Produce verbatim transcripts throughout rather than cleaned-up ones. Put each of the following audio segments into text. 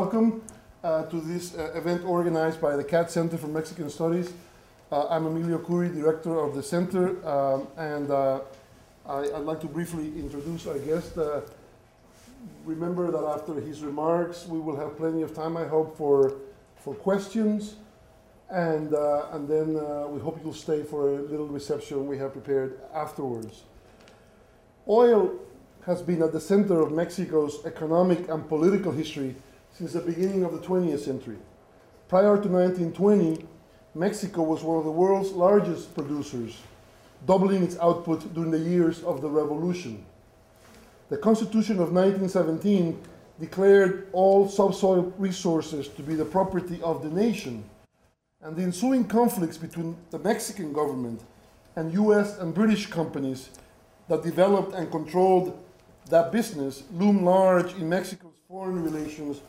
Welcome uh, to this uh, event organized by the CAT Center for Mexican Studies. Uh, I'm Emilio Kourí, director of the center, um, and uh, I, I'd like to briefly introduce our guest. Uh, remember that after his remarks, we will have plenty of time, I hope, for, for questions, and, uh, and then uh, we hope you'll stay for a little reception we have prepared afterwards. Oil has been at the center of Mexico's economic and political history since the beginning of the twentieth century. Prior to nineteen twenty, Mexico was one of the world's largest producers, doubling its output during the years of the revolution. The Constitution of nineteen seventeen declared all subsoil resources to be the property of the nation, and the ensuing conflicts between the Mexican government and U S and British companies that developed and controlled that business loomed large in Mexico's foreign relations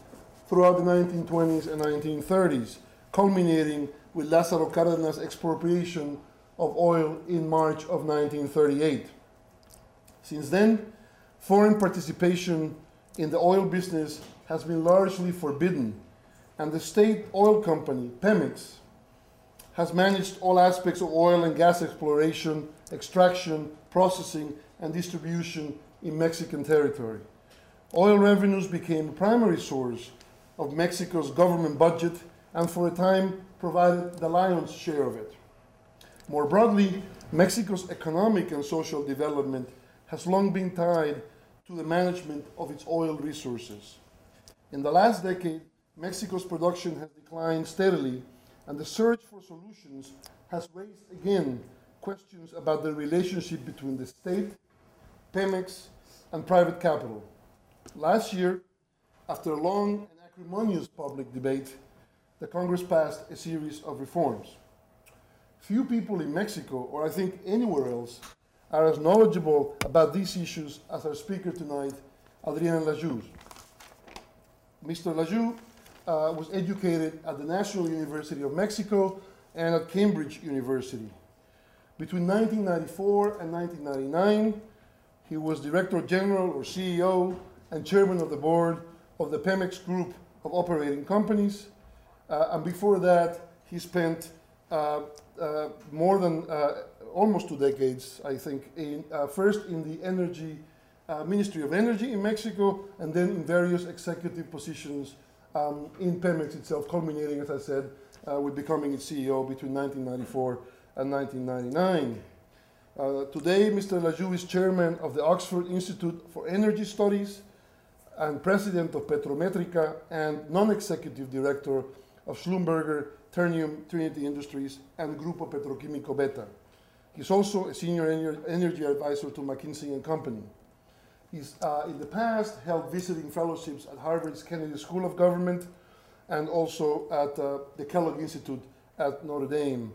throughout the nineteen twenties and nineteen thirties, culminating with Lázaro Cárdenas' expropriation of oil in March of nineteen thirty-eight. Since then, foreign participation in the oil business has been largely forbidden, and the state oil company, Pemex, has managed all aspects of oil and gas exploration, extraction, processing, and distribution in Mexican territory. Oil revenues became a primary source of Mexico's government budget and for a time provided the lion's share of it. More broadly, Mexico's economic and social development has long been tied to the management of its oil resources. In the last decade, Mexico's production has declined steadily, and the search for solutions has raised again questions about the relationship between the state, Pemex, and private capital. Last year, after a long and acrimonious public debate, the Congress passed a series of reforms. Few people in Mexico, or I think anywhere else, are as knowledgeable about these issues as our speaker tonight, Adrián Lajous. Mister Lajous uh, was educated at the National University of Mexico and at Cambridge University. Between nineteen ninety-four and nineteen ninety-nine, he was Director General, or C E O, and Chairman of the Board of the Pemex Group of Operating Companies. Uh, and before that, he spent uh, uh, more than uh, almost two decades, I think, in, uh, first in the energy, uh, Ministry of Energy in Mexico, and then in various executive positions um, in Pemex itself, culminating, as I said, uh, with becoming its C E O between nineteen ninety-four and nineteen ninety-nine. Uh, today, Mister Lajous is chairman of the Oxford Institute for Energy Studies and president of Petrometrica and non-executive director of Schlumberger, Ternium, Trinity Industries, and Grupo Petroquímico Beta. He's also a senior ener energy advisor to McKinsey and Company. He's uh, in the past held visiting fellowships at Harvard's Kennedy School of Government and also at uh, the Kellogg Institute at Notre Dame.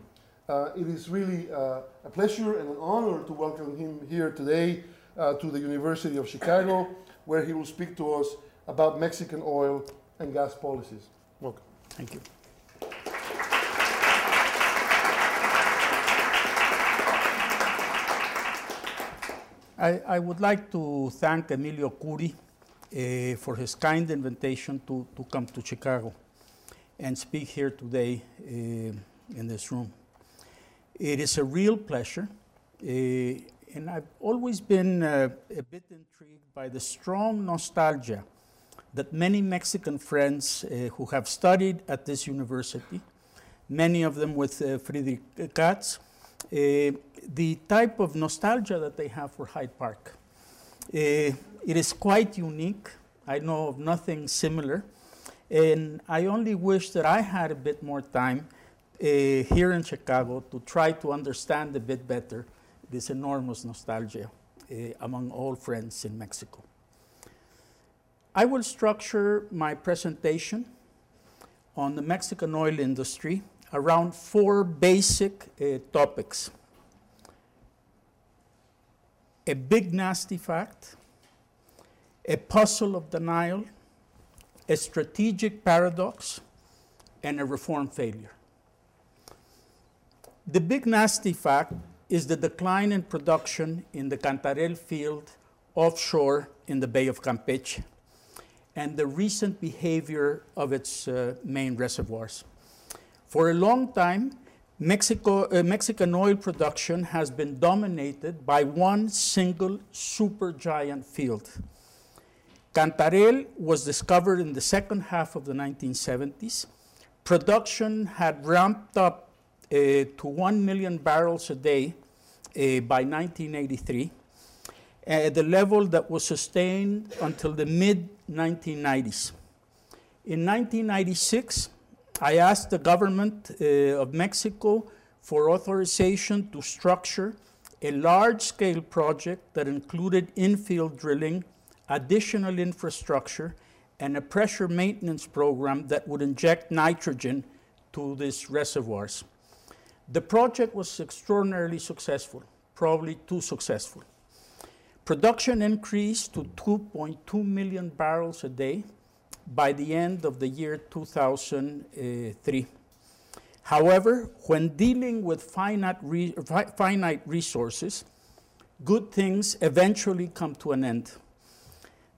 Uh, it is really uh, a pleasure and an honor to welcome him here today uh, to the University of Chicago, where he will speak to us about Mexican oil and gas policies. Welcome. Thank you. I, I would like to thank Emilio Kourí uh, for his kind invitation to, to come to Chicago and speak here today uh, in this room. It is a real pleasure, uh, and I've always been uh, a bit intrigued by the strong nostalgia that many Mexican friends uh, who have studied at this university, many of them with uh, Friedrich Katz, uh, the type of nostalgia that they have for Hyde Park. Uh, it is quite unique. I know of nothing similar. And I only wish that I had a bit more time uh, here in Chicago to try to understand a bit better this enormous nostalgia uh, among all friends in Mexico. I will structure my presentation on the Mexican oil industry around four basic uh, topics. A big nasty fact, a puzzle of denial, a strategic paradox, and a reform failure. The big nasty fact is the decline in production in the Cantarell field offshore in the Bay of Campeche, and the recent behavior of its uh, main reservoirs. For a long time, Mexico, uh, Mexican oil production has been dominated by one single supergiant field. Cantarell was discovered in the second half of the nineteen seventies. Production had ramped up uh, to one million barrels a day uh, by nineteen eighty-three, at the level that was sustained until the mid nineteen nineties. In nineteen ninety-six, I asked the government uh, of Mexico for authorization to structure a large-scale project that included infield drilling, additional infrastructure, and a pressure maintenance program that would inject nitrogen to these reservoirs. The project was extraordinarily successful, probably too successful. Production increased to two point two million barrels a day by the end of the year two thousand three. However, when dealing with finite, re finite resources, good things eventually come to an end.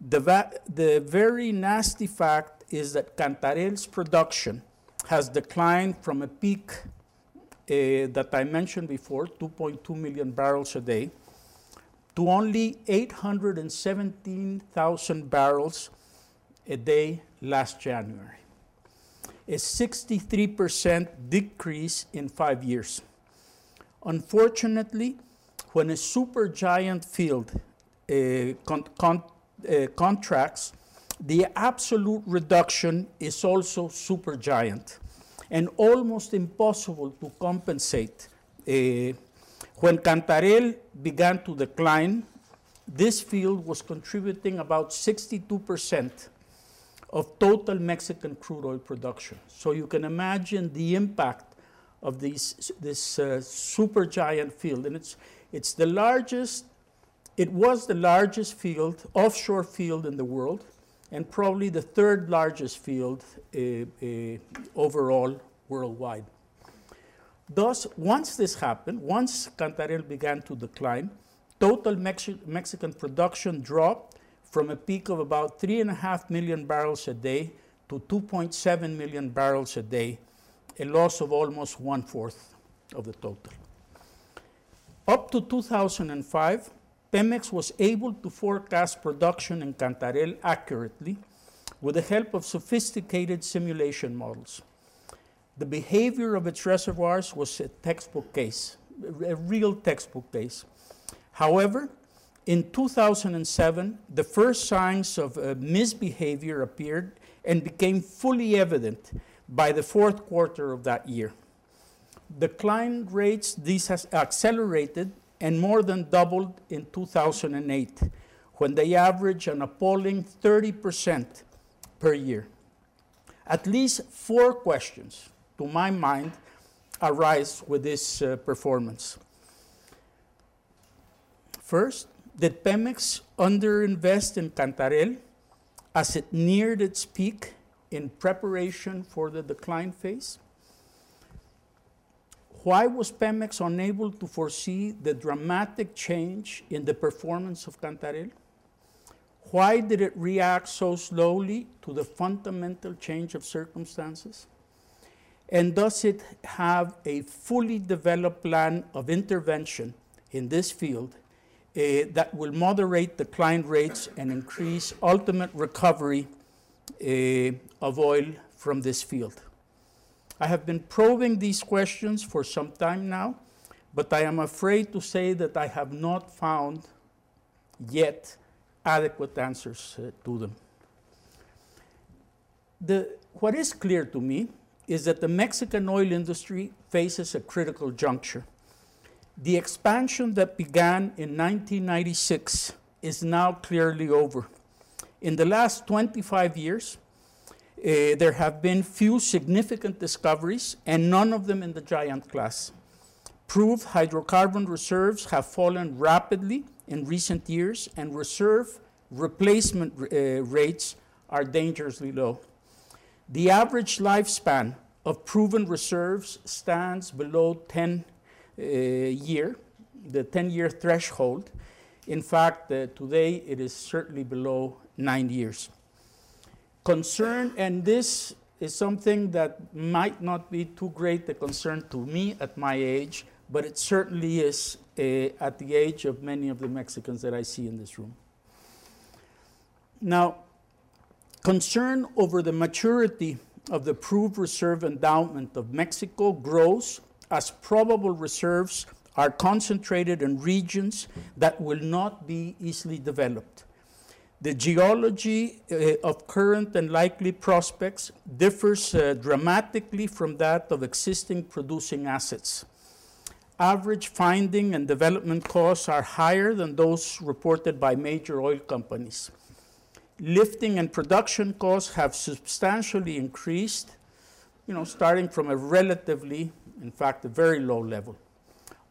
The, va the very nasty fact is that Cantarell's production has declined from a peak uh, that I mentioned before, two point two million barrels a day, to only eight hundred seventeen thousand barrels a day last January, a sixty-three percent decrease in five years. Unfortunately, when a supergiant field uh, con con uh, contracts, the absolute reduction is also supergiant and almost impossible to compensate. Uh, When Cantarell began to decline, this field was contributing about sixty-two percent of total Mexican crude oil production. So you can imagine the impact of these, this uh, supergiant field. And it's, it's the largest, it was the largest field, offshore field in the world, and probably the third largest field uh, uh, overall worldwide. Thus, once this happened, once Cantarell began to decline, total Mex Mexican production dropped from a peak of about three and a half million barrels a day to two point seven million barrels a day, a loss of almost one-fourth of the total. Up to two thousand five, Pemex was able to forecast production in Cantarell accurately with the help of sophisticated simulation models. The behavior of its reservoirs was a textbook case, a real textbook case. However, in two thousand seven, the first signs of uh, misbehavior appeared and became fully evident by the fourth quarter of that year. Decline rates, these has accelerated and more than doubled in two thousand eight, when they averaged an appalling thirty percent per year. At least four questions, to my mind, arise with this uh, performance. First, did Pemex underinvest in Cantarell as it neared its peak in preparation for the decline phase? Why was Pemex unable to foresee the dramatic change in the performance of Cantarell? Why did it react so slowly to the fundamental change of circumstances? And does it have a fully developed plan of intervention in this field uh, that will moderate decline rates and increase ultimate recovery uh, of oil from this field? I have been probing these questions for some time now, but I am afraid to say that I have not found yet adequate answers uh, to them. The, what is clear to me is that the Mexican oil industry faces a critical juncture. The expansion that began in nineteen ninety-six is now clearly over. In the last twenty-five years, uh, there have been few significant discoveries, and none of them in the giant class. Proved hydrocarbon reserves have fallen rapidly in recent years, and reserve replacement uh, rates are dangerously low. The average lifespan of proven reserves stands below ten uh, year, the ten-year threshold. In fact, uh, today it is certainly below nine years. concern, and this is something that might not be too great a concern to me at my age, but it certainly is uh, at the age of many of the Mexicans that I see in this room. Now, concern over the maturity of the proved reserve endowment of Mexico grows as probable reserves are concentrated in regions that will not be easily developed. The geology uh, of current and likely prospects differs uh, dramatically from that of existing producing assets. Average finding and development costs are higher than those reported by major oil companies. Lifting and production costs have substantially increased, you know, starting from a relatively, in fact, a very low level.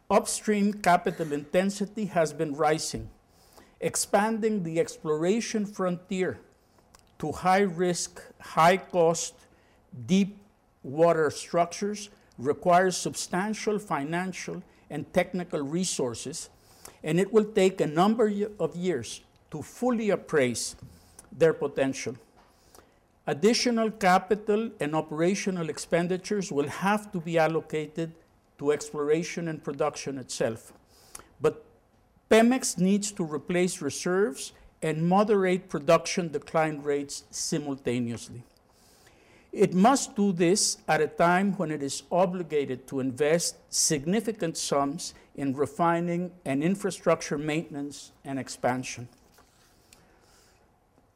Upstream capital intensity has been rising, expanding the exploration frontier to high-risk, high-cost, deep-water structures requires substantial financial and technical resources, and it will take a number of years to fully appraise their potential. Additional capital and operational expenditures will have to be allocated to exploration and production itself. But Pemex needs to replace reserves and moderate production decline rates simultaneously. It must do this at a time when it is obligated to invest significant sums in refining and infrastructure maintenance and expansion.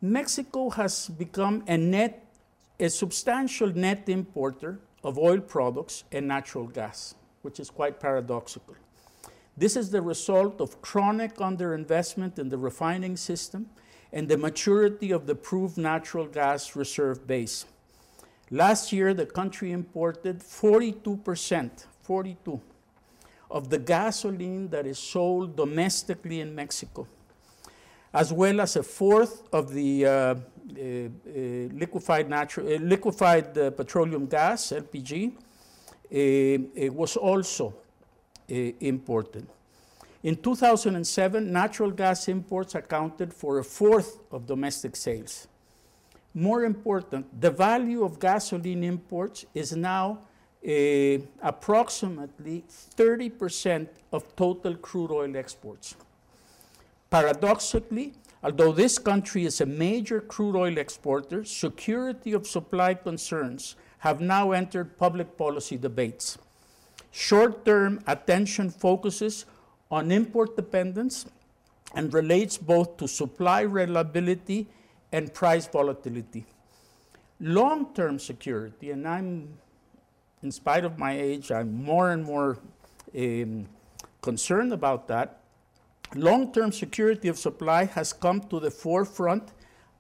Mexico has become a, net, a substantial net importer of oil products and natural gas, which is quite paradoxical. This is the result of chronic underinvestment in the refining system and the maturity of the proved natural gas reserve base. Last year, the country imported forty-two percent, forty-two, of the gasoline that is sold domestically in Mexico, as well as a fourth of the uh, uh, uh, liquefied, natural, uh, liquefied uh, petroleum gas, L P G, uh, uh, was also uh, imported. In two thousand seven, natural gas imports accounted for a fourth of domestic sales. More important, the value of gasoline imports is now uh, approximately thirty percent of total crude oil exports. Paradoxically, although this country is a major crude oil exporter, security of supply concerns have now entered public policy debates. Short-term attention focuses on import dependence and relates both to supply reliability and price volatility. Long-term security, and I'm, in spite of my age, I'm more and more um, concerned about that. Long-term security of supply has come to the forefront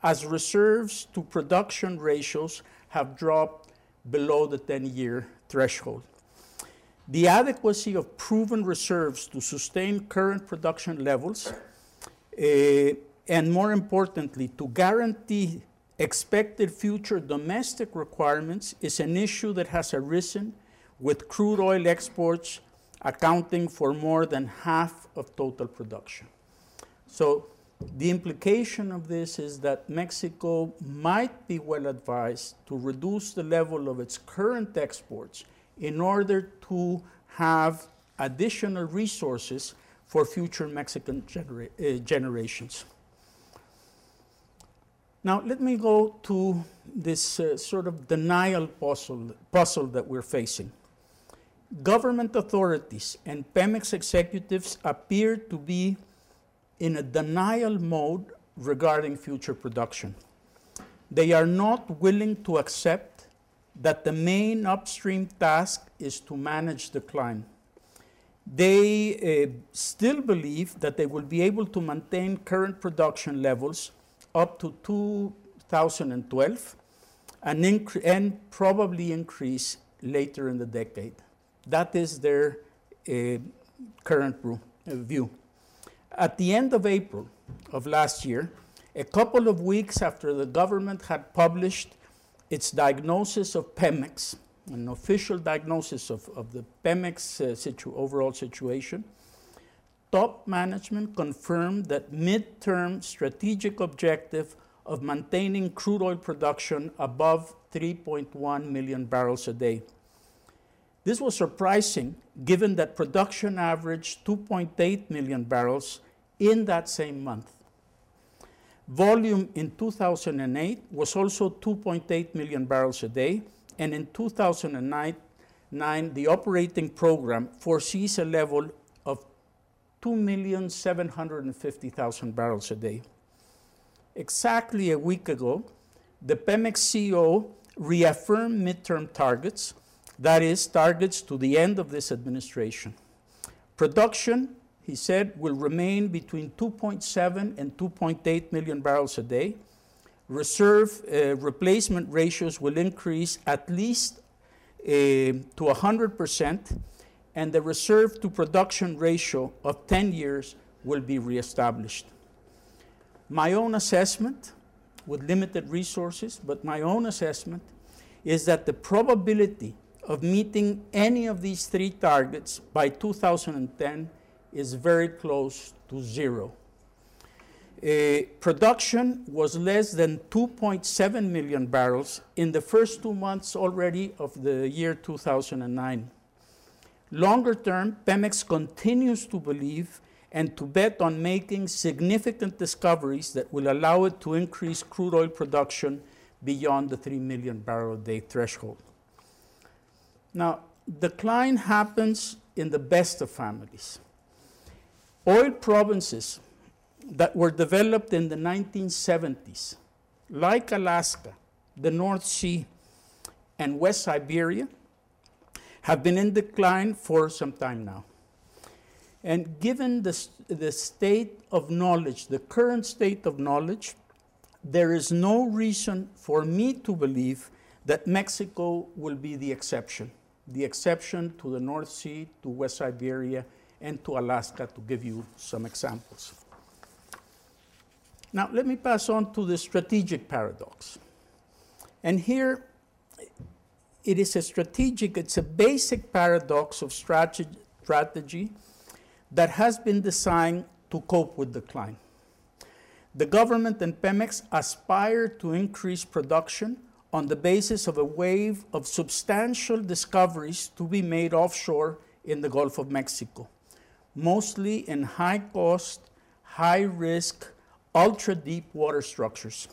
as reserves to production ratios have dropped below the ten-year threshold. The adequacy of proven reserves to sustain current production levels, uh, and more importantly, to guarantee expected future domestic requirements, is an issue that has arisen with crude oil exports accounting for more than half of total production. So the implication of this is that Mexico might be well advised to reduce the level of its current exports in order to have additional resources for future Mexican genera uh, generations. Now let me go to this uh, sort of denial puzzle, puzzle that we're facing. Government authorities and Pemex executives appear to be in a denial mode regarding future production. They are not willing to accept that the main upstream task is to manage decline. They uh, still believe that they will be able to maintain current production levels up to two thousand twelve and, and probably increase later in the decade. That is their uh, current view. At the end of April of last year, a couple of weeks after the government had published its diagnosis of Pemex, an official diagnosis of, of the Pemex uh, situ overall situation, top management confirmed that midterm strategic objective of maintaining crude oil production above three point one million barrels a day. This was surprising, given that production averaged two point eight million barrels in that same month. Volume in two thousand eight was also two point eight million barrels a day, and in two thousand nine, the operating program foresees a level of two million seven hundred fifty thousand barrels a day. Exactly a week ago, the Pemex C E O reaffirmed midterm targets, that is, targets to the end of this administration. Production, he said, will remain between two point seven and two point eight million barrels a day. Reserve uh, replacement ratios will increase at least uh, to one hundred percent, and the reserve to production ratio of ten years will be reestablished. My own assessment, with limited resources, but my own assessment is that the probability of meeting any of these three targets by two thousand ten is very close to zero. Uh, production was less than two point seven million barrels in the first two months already of the year two thousand nine. Longer term, Pemex continues to believe and to bet on making significant discoveries that will allow it to increase crude oil production beyond the three million barrel a day threshold. Now, decline happens in the best of families. Oil provinces that were developed in the nineteen seventies, like Alaska, the North Sea, and West Siberia, have been in decline for some time now. And given the, the state of knowledge, the current state of knowledge, there is no reason for me to believe that Mexico will be the exception, the exception to the North Sea, to West Siberia, and to Alaska, to give you some examples. Now, let me pass on to the strategic paradox. And here, it is a strategic, it's a basic paradox of strategy that has been designed to cope with decline. The government and Pemex aspire to increase production on the basis of a wave of substantial discoveries to be made offshore in the Gulf of Mexico, mostly in high-cost, high-risk, ultra-deep water structures.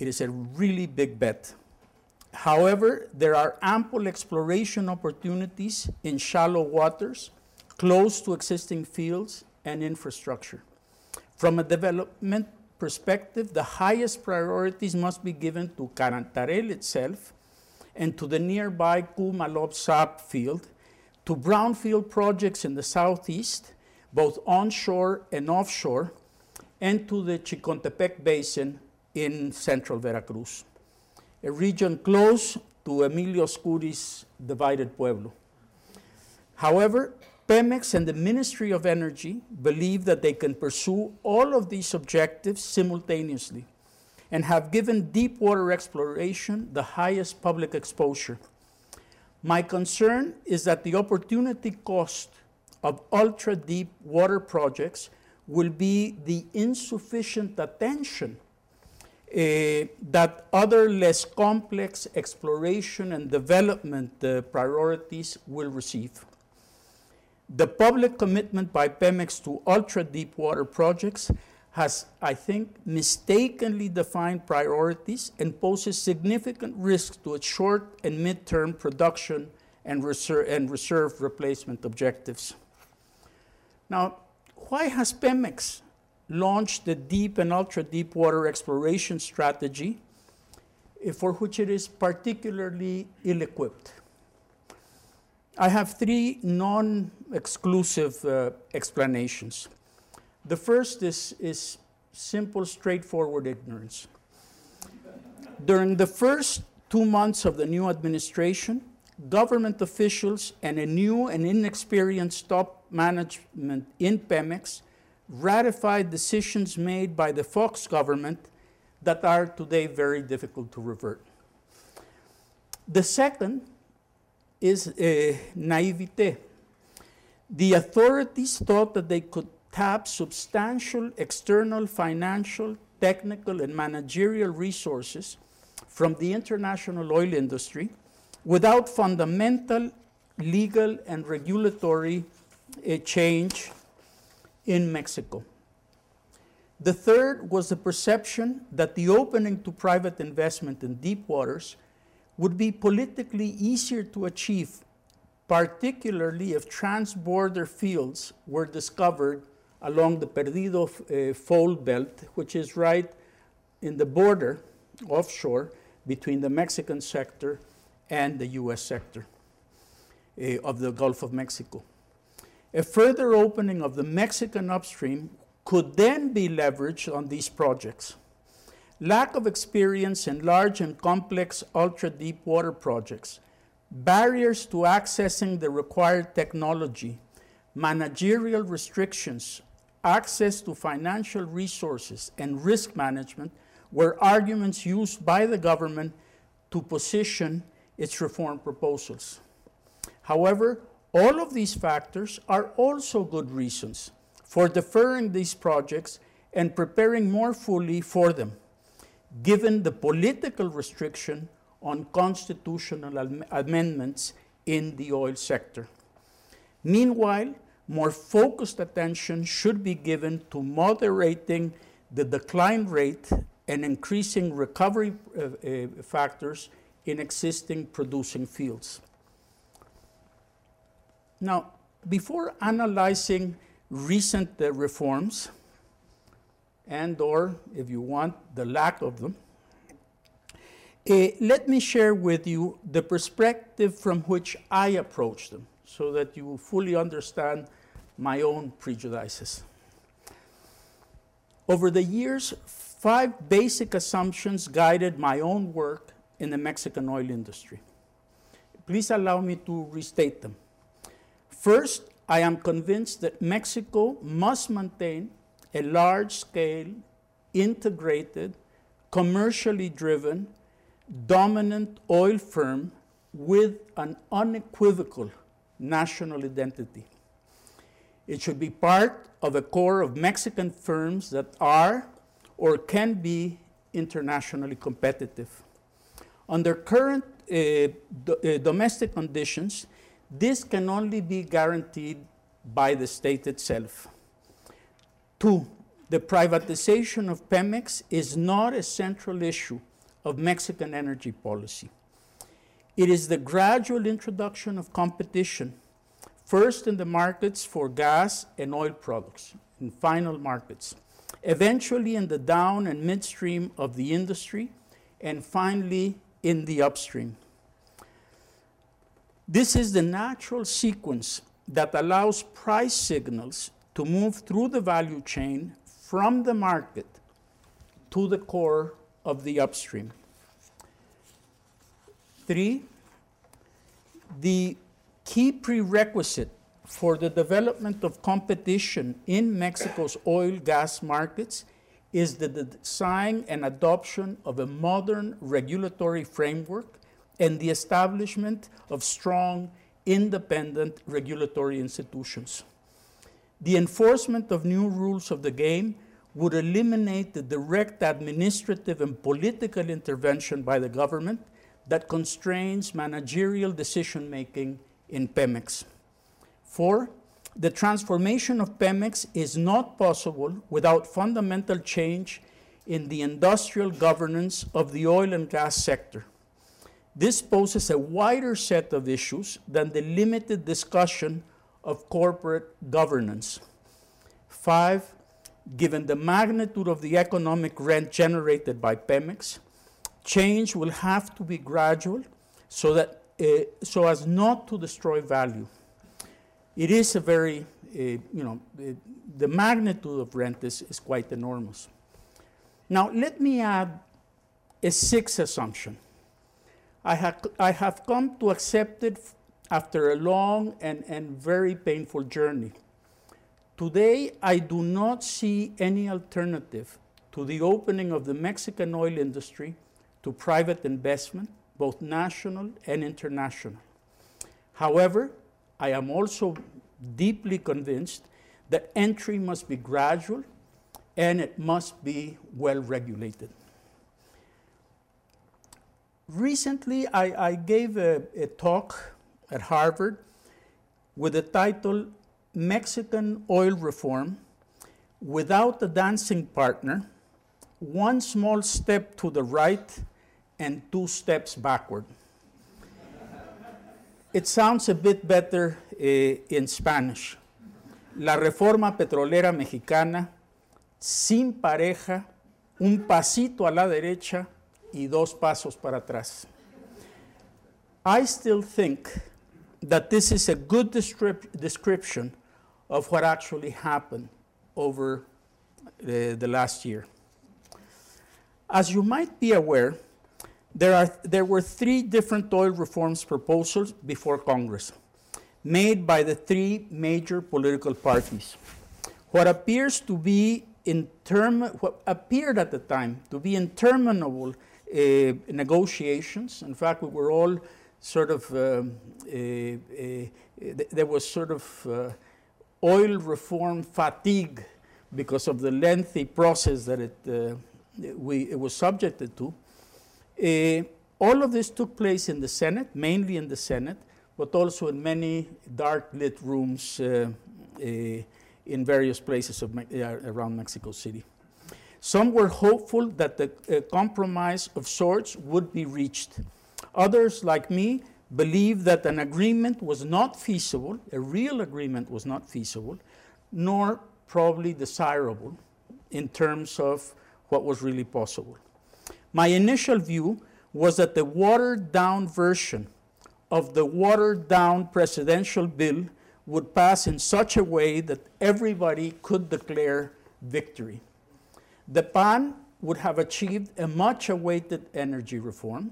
It is a really big bet. However, there are ample exploration opportunities in shallow waters, close to existing fields and infrastructure. From a development perspective, the highest priorities must be given to Cantarell itself and to the nearby Ku-Maloob-Zaap field, to brownfield projects in the southeast, both onshore and offshore, and to the Chicontepec Basin in central Veracruz, a region close to Emilio Kourí's divided pueblo. However, Pemex and the Ministry of Energy believe that they can pursue all of these objectives simultaneously and have given deep water exploration the highest public exposure. My concern is that the opportunity cost of ultra-deep water projects will be the insufficient attention uh, that other less complex exploration and development uh, priorities will receive. The public commitment by Pemex to ultra-deep water projects has, I think, mistakenly defined priorities and poses significant risk to its short and mid-term production and reserve, and reserve replacement objectives. Now, why has Pemex launched the deep and ultra-deep water exploration strategy for which it is particularly ill-equipped? I have three non-exclusive uh, explanations. The first is, is simple, straightforward ignorance. During the first two months of the new administration, government officials and a new and inexperienced top management in Pemex ratified decisions made by the Fox government that are today very difficult to revert. The second is uh, naivete. The authorities thought that they could tap substantial external financial, technical and managerial resources from the international oil industry without fundamental legal and regulatory uh, change in Mexico. The third was the perception that the opening to private investment in deep waters would be politically easier to achieve, particularly if trans-border fields were discovered along the Perdido uh, fold belt, which is right in the border offshore between the Mexican sector and the U S sector uh, of the Gulf of Mexico. A further opening of the Mexican upstream could then be leveraged on these projects. Lack of experience in large and complex ultra-deep water projects, barriers to accessing the required technology, managerial restrictions, access to financial resources, and risk management were arguments used by the government to position its reform proposals. However, all of these factors are also good reasons for deferring these projects and preparing more fully for them, given the political restriction on constitutional am- amendments in the oil sector. Meanwhile, more focused attention should be given to moderating the decline rate and increasing recovery uh, uh, factors in existing producing fields. Now, before analyzing recent uh, reforms and or, if you want, the lack of them, uh, let me share with you the perspective from which I approach them, so that you will fully understand my own prejudices. Over the years, five basic assumptions guided my own work in the Mexican oil industry. Please allow me to restate them. First, I am convinced that Mexico must maintain a large-scale, integrated, commercially driven, dominant oil firm with an unequivocal national identity. It should be part of a core of Mexican firms that are or can be internationally competitive. Under current uh, do, uh, domestic conditions, this can only be guaranteed by the state itself. Two, the privatization of Pemex is not a central issue of Mexican energy policy. It is the gradual introduction of competition, first in the markets for gas and oil products, in final markets, eventually in the down and midstream of the industry, and finally in the upstream. This is the natural sequence that allows price signals to move through the value chain from the market to the core of the upstream. Three, the key prerequisite for the development of competition in Mexico's oil gas markets is the design and adoption of a modern regulatory framework and the establishment of strong, independent regulatory institutions. The enforcement of new rules of the game would eliminate the direct administrative and political intervention by the government that constrains managerial decision-making in Pemex. Four, the transformation of Pemex is not possible without fundamental change in the industrial governance of the oil and gas sector. This poses a wider set of issues than the limited discussion of corporate governance. Five, given the magnitude of the economic rent generated by Pemex, change will have to be gradual so that, uh, so as not to destroy value. It is a very, uh, you know, uh, the magnitude of rent is, is quite enormous. Now, let me add a sixth assumption. I have, I have come to accept it after a long and, and very painful journey. Today, I do not see any alternative to the opening of the Mexican oil industry to private investment, both national and international. However, I am also deeply convinced that entry must be gradual, and it must be well regulated. Recently, I, I gave a, a talk at Harvard with the title, Mexican Oil Reform, Without a Dancing Partner, One Small Step to the Right and Two Steps Backward. It sounds a bit better uh, in Spanish. La reforma petrolera mexicana, sin pareja, un pasito a la derecha y dos pasos para atrás. I still think that this is a good description of what actually happened over uh, the last year. As you might be aware, there, are, there were three different oil reforms proposals before Congress, made by the three major political parties. What appears to be in term, what appeared at the time to be interminable uh, negotiations. In fact, we were all sort of, um, a, a, a, there was sort of uh, oil reform fatigue because of the lengthy process that it, uh, we, it was subjected to. Uh, all of this took place in the Senate, mainly in the Senate, but also in many dark-lit rooms uh, uh, in various places of Me- uh, around Mexico City. Some were hopeful that the uh, compromise of sorts would be reached. Others, like me, believed that an agreement was not feasible, a real agreement was not feasible, nor probably desirable in terms of what was really possible. My initial view was that the watered-down version of the watered-down presidential bill would pass in such a way that everybody could declare victory. The P A N would have achieved a much-awaited energy reform.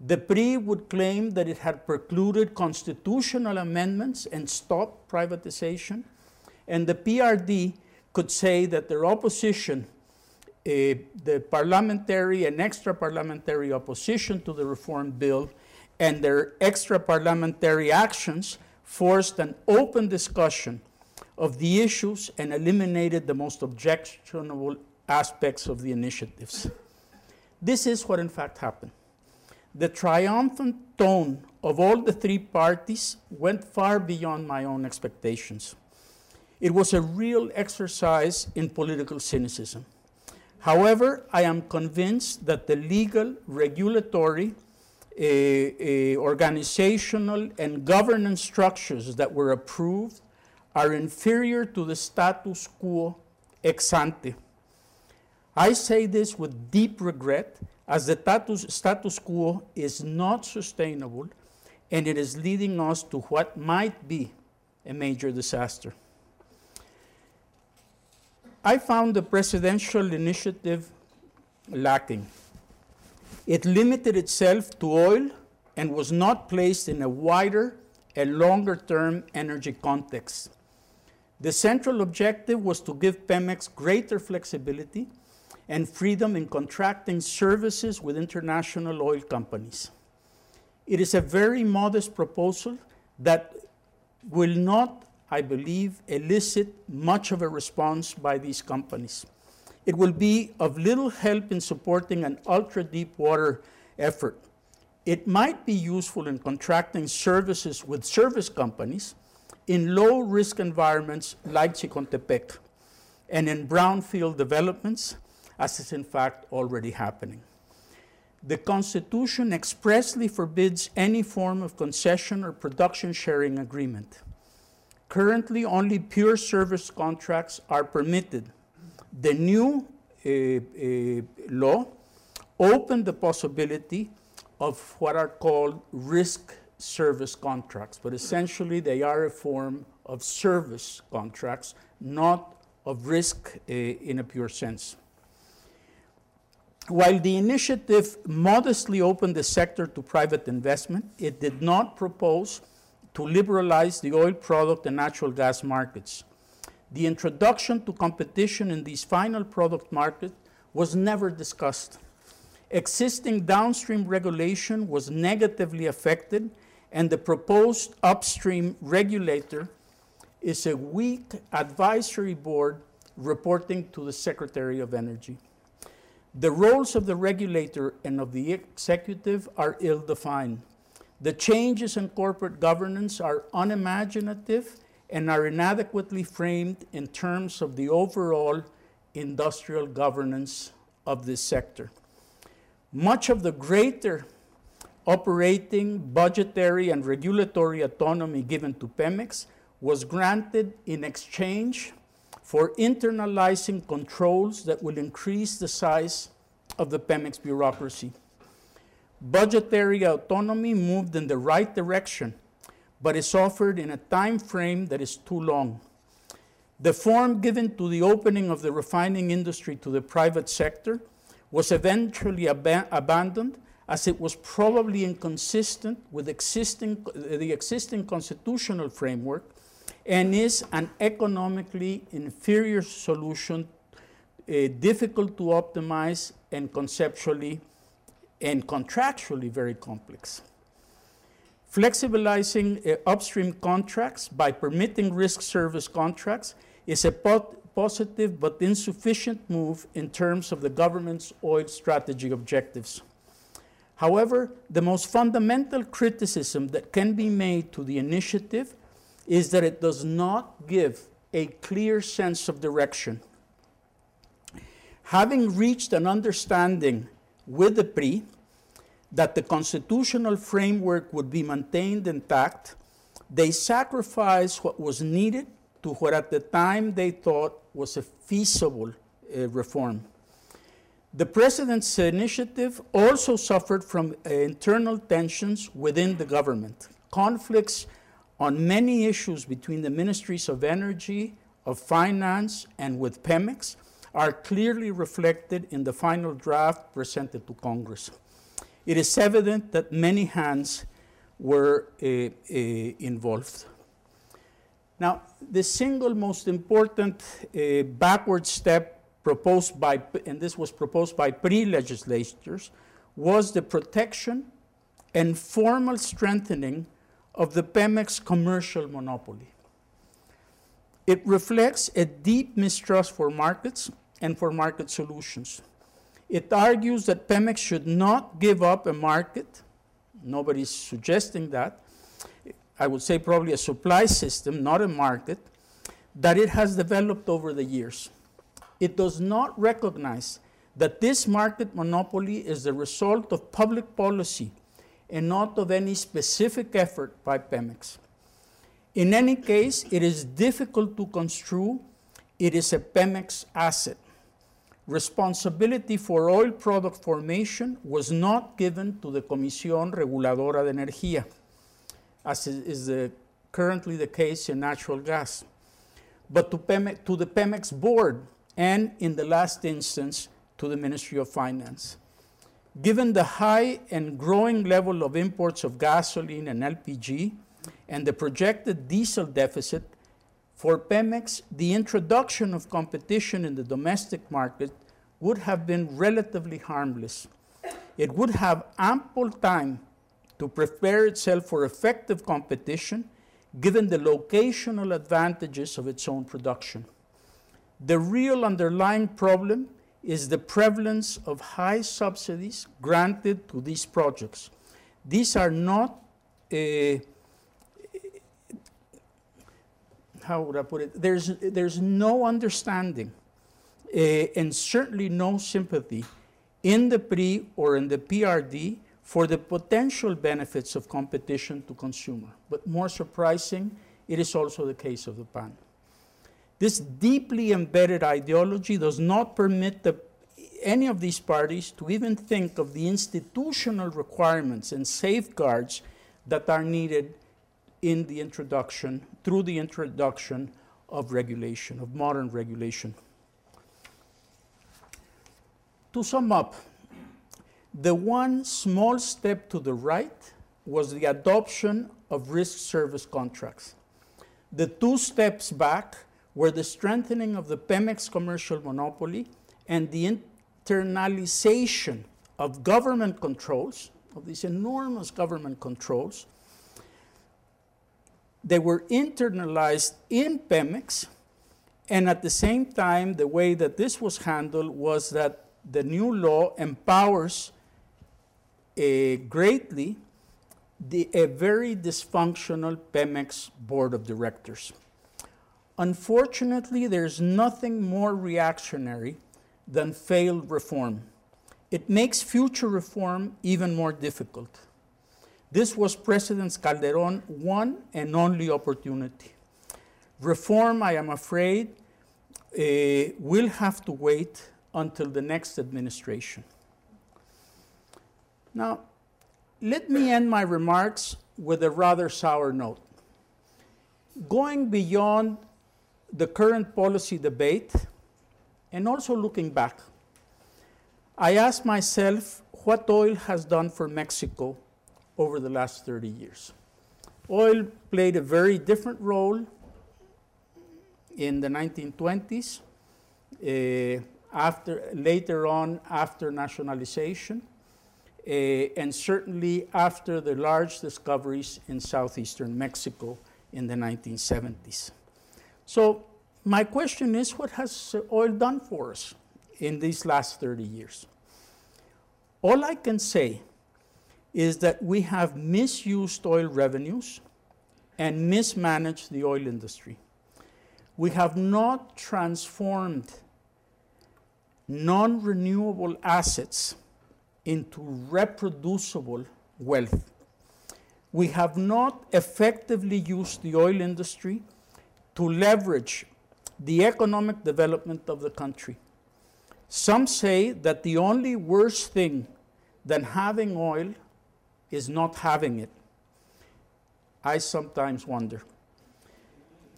The P R I would claim that it had precluded constitutional amendments and stopped privatization. And the P R D could say that their opposition, uh, the parliamentary and extra-parliamentary opposition to the reform bill, and their extra-parliamentary actions forced an open discussion of the issues and eliminated the most objectionable aspects of the initiatives. This is what in fact happened. The triumphant tone of all the three parties went far beyond my own expectations. It was a real exercise in political cynicism. However, I am convinced that the legal, regulatory, A, a organizational and governance structures that were approved are inferior to the status quo ex ante. I say this with deep regret, as the status, status quo is not sustainable and it is leading us to what might be a major disaster. I found the presidential initiative lacking. It limited itself to oil and was not placed in a wider and longer-term energy context. The central objective was to give Pemex greater flexibility and freedom in contracting services with international oil companies. It is a very modest proposal that will not, I believe, elicit much of a response by these companies. It will be of little help in supporting an ultra-deep water effort. It might be useful in contracting services with service companies in low-risk environments like Chicontepec and in brownfield developments, as is in fact already happening. The Constitution expressly forbids any form of concession or production sharing agreement. Currently, only pure service contracts are permitted. The new uh, uh, law opened the possibility of what are called risk service contracts, but essentially they are a form of service contracts, not of risk uh, in a pure sense. While the initiative modestly opened the sector to private investment, it did not propose to liberalize the oil product and natural gas markets. The introduction to competition in these final product markets was never discussed. Existing downstream regulation was negatively affected, and the proposed upstream regulator is a weak advisory board reporting to the Secretary of Energy. The roles of the regulator and of the executive are ill-defined. The changes in corporate governance are unimaginative and are inadequately framed in terms of the overall industrial governance of this sector. Much of the greater operating, budgetary, and regulatory autonomy given to Pemex was granted in exchange for internalizing controls that will increase the size of the Pemex bureaucracy. Budgetary autonomy moved in the right direction, but is offered in a time frame that is too long. The form given to the opening of the refining industry to the private sector was eventually ab- abandoned, as it was probably inconsistent with existing, the existing constitutional framework, and is an economically inferior solution, uh, difficult to optimize, and conceptually and contractually very complex. Flexibilizing uh, upstream contracts by permitting risk service contracts is a positive but insufficient move in terms of the government's oil strategy objectives. However, the most fundamental criticism that can be made to the initiative is that it does not give a clear sense of direction. Having reached an understanding with the P R I that the constitutional framework would be maintained intact, they sacrificed what was needed to what at the time they thought was a feasible uh, reform. The president's initiative also suffered from uh, internal tensions within the government, conflicts on many issues between the ministries of energy, of finance, and with Pemex, are clearly reflected in the final draft presented to Congress. It is evident that many hands were uh, uh, involved. Now, the single most important uh, backward step proposed by, and this was proposed by P R I legislators, was the protection and formal strengthening of the Pemex commercial monopoly. It reflects a deep mistrust for markets and for market solutions. It argues that Pemex should not give up a market. Nobody's suggesting that. I would say probably a supply system, not a market, that it has developed over the years. It does not recognize that this market monopoly is the result of public policy and not of any specific effort by Pemex. In any case, it is difficult to construe. It is a Pemex asset. Responsibility for oil product formation was not given to the Comisión Reguladora de Energía, as is the, currently the case in natural gas, but to, Pemex, to the Pemex board, and in the last instance, to the Ministry of Finance. Given the high and growing level of imports of gasoline and L P G, and the projected diesel deficit, for Pemex, the introduction of competition in the domestic market would have been relatively harmless. It would have ample time to prepare itself for effective competition, given the locational advantages of its own production. The real underlying problem is the prevalence of high subsidies granted to these projects. These are not a How would I put it? There's, there's no understanding uh, and certainly no sympathy in the P R I or in the P R D for the potential benefits of competition to consumer. But more surprising, it is also the case of the P A N. This deeply embedded ideology does not permit the, any of these parties to even think of the institutional requirements and safeguards that are needed in the introduction, through the introduction of regulation, of modern regulation. To sum up, the one small step to the right was the adoption of risk service contracts. The two steps back were the strengthening of the Pemex commercial monopoly and the internalization of government controls, of these enormous government controls. They were internalized in Pemex And at the same time, the way that this was handled was that the new law empowers uh, greatly the, a very dysfunctional Pemex board of directors. Unfortunately, there's nothing more reactionary than failed reform. It makes future reform even more difficult. This was President Calderón's one and only opportunity. Reform, I am afraid, uh, will have to wait until the next administration. Now, let me end my remarks with a rather sour note. Going beyond the current policy debate and also looking back, I ask myself what oil has done for Mexico over the last thirty years. Oil played a very different role in the nineteen twenties, uh, after, later on after nationalization, uh, and certainly after the large discoveries in southeastern Mexico in the nineteen seventies. So my question is, what has oil done for us in these last thirty years? All I can say is that we have misused oil revenues and mismanaged the oil industry. We have not transformed non-renewable assets into reproducible wealth. We have not effectively used the oil industry to leverage the economic development of the country. Some say that the only worse thing than having oil is not having it. I sometimes wonder.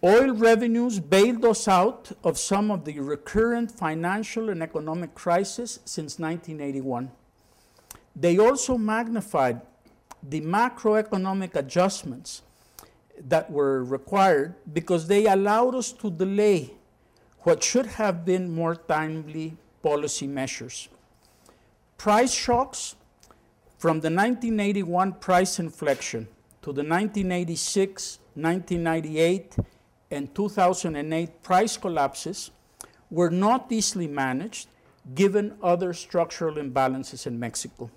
Oil revenues bailed us out of some of the recurrent financial and economic crises since nineteen eighty-one. They also magnified the macroeconomic adjustments that were required because they allowed us to delay what should have been more timely policy measures. Price shocks from the nineteen eighty-one price inflection to the nineteen eighty-six, nineteen ninety-eight, and two thousand eight price collapses were not easily managed given other structural imbalances in Mexico.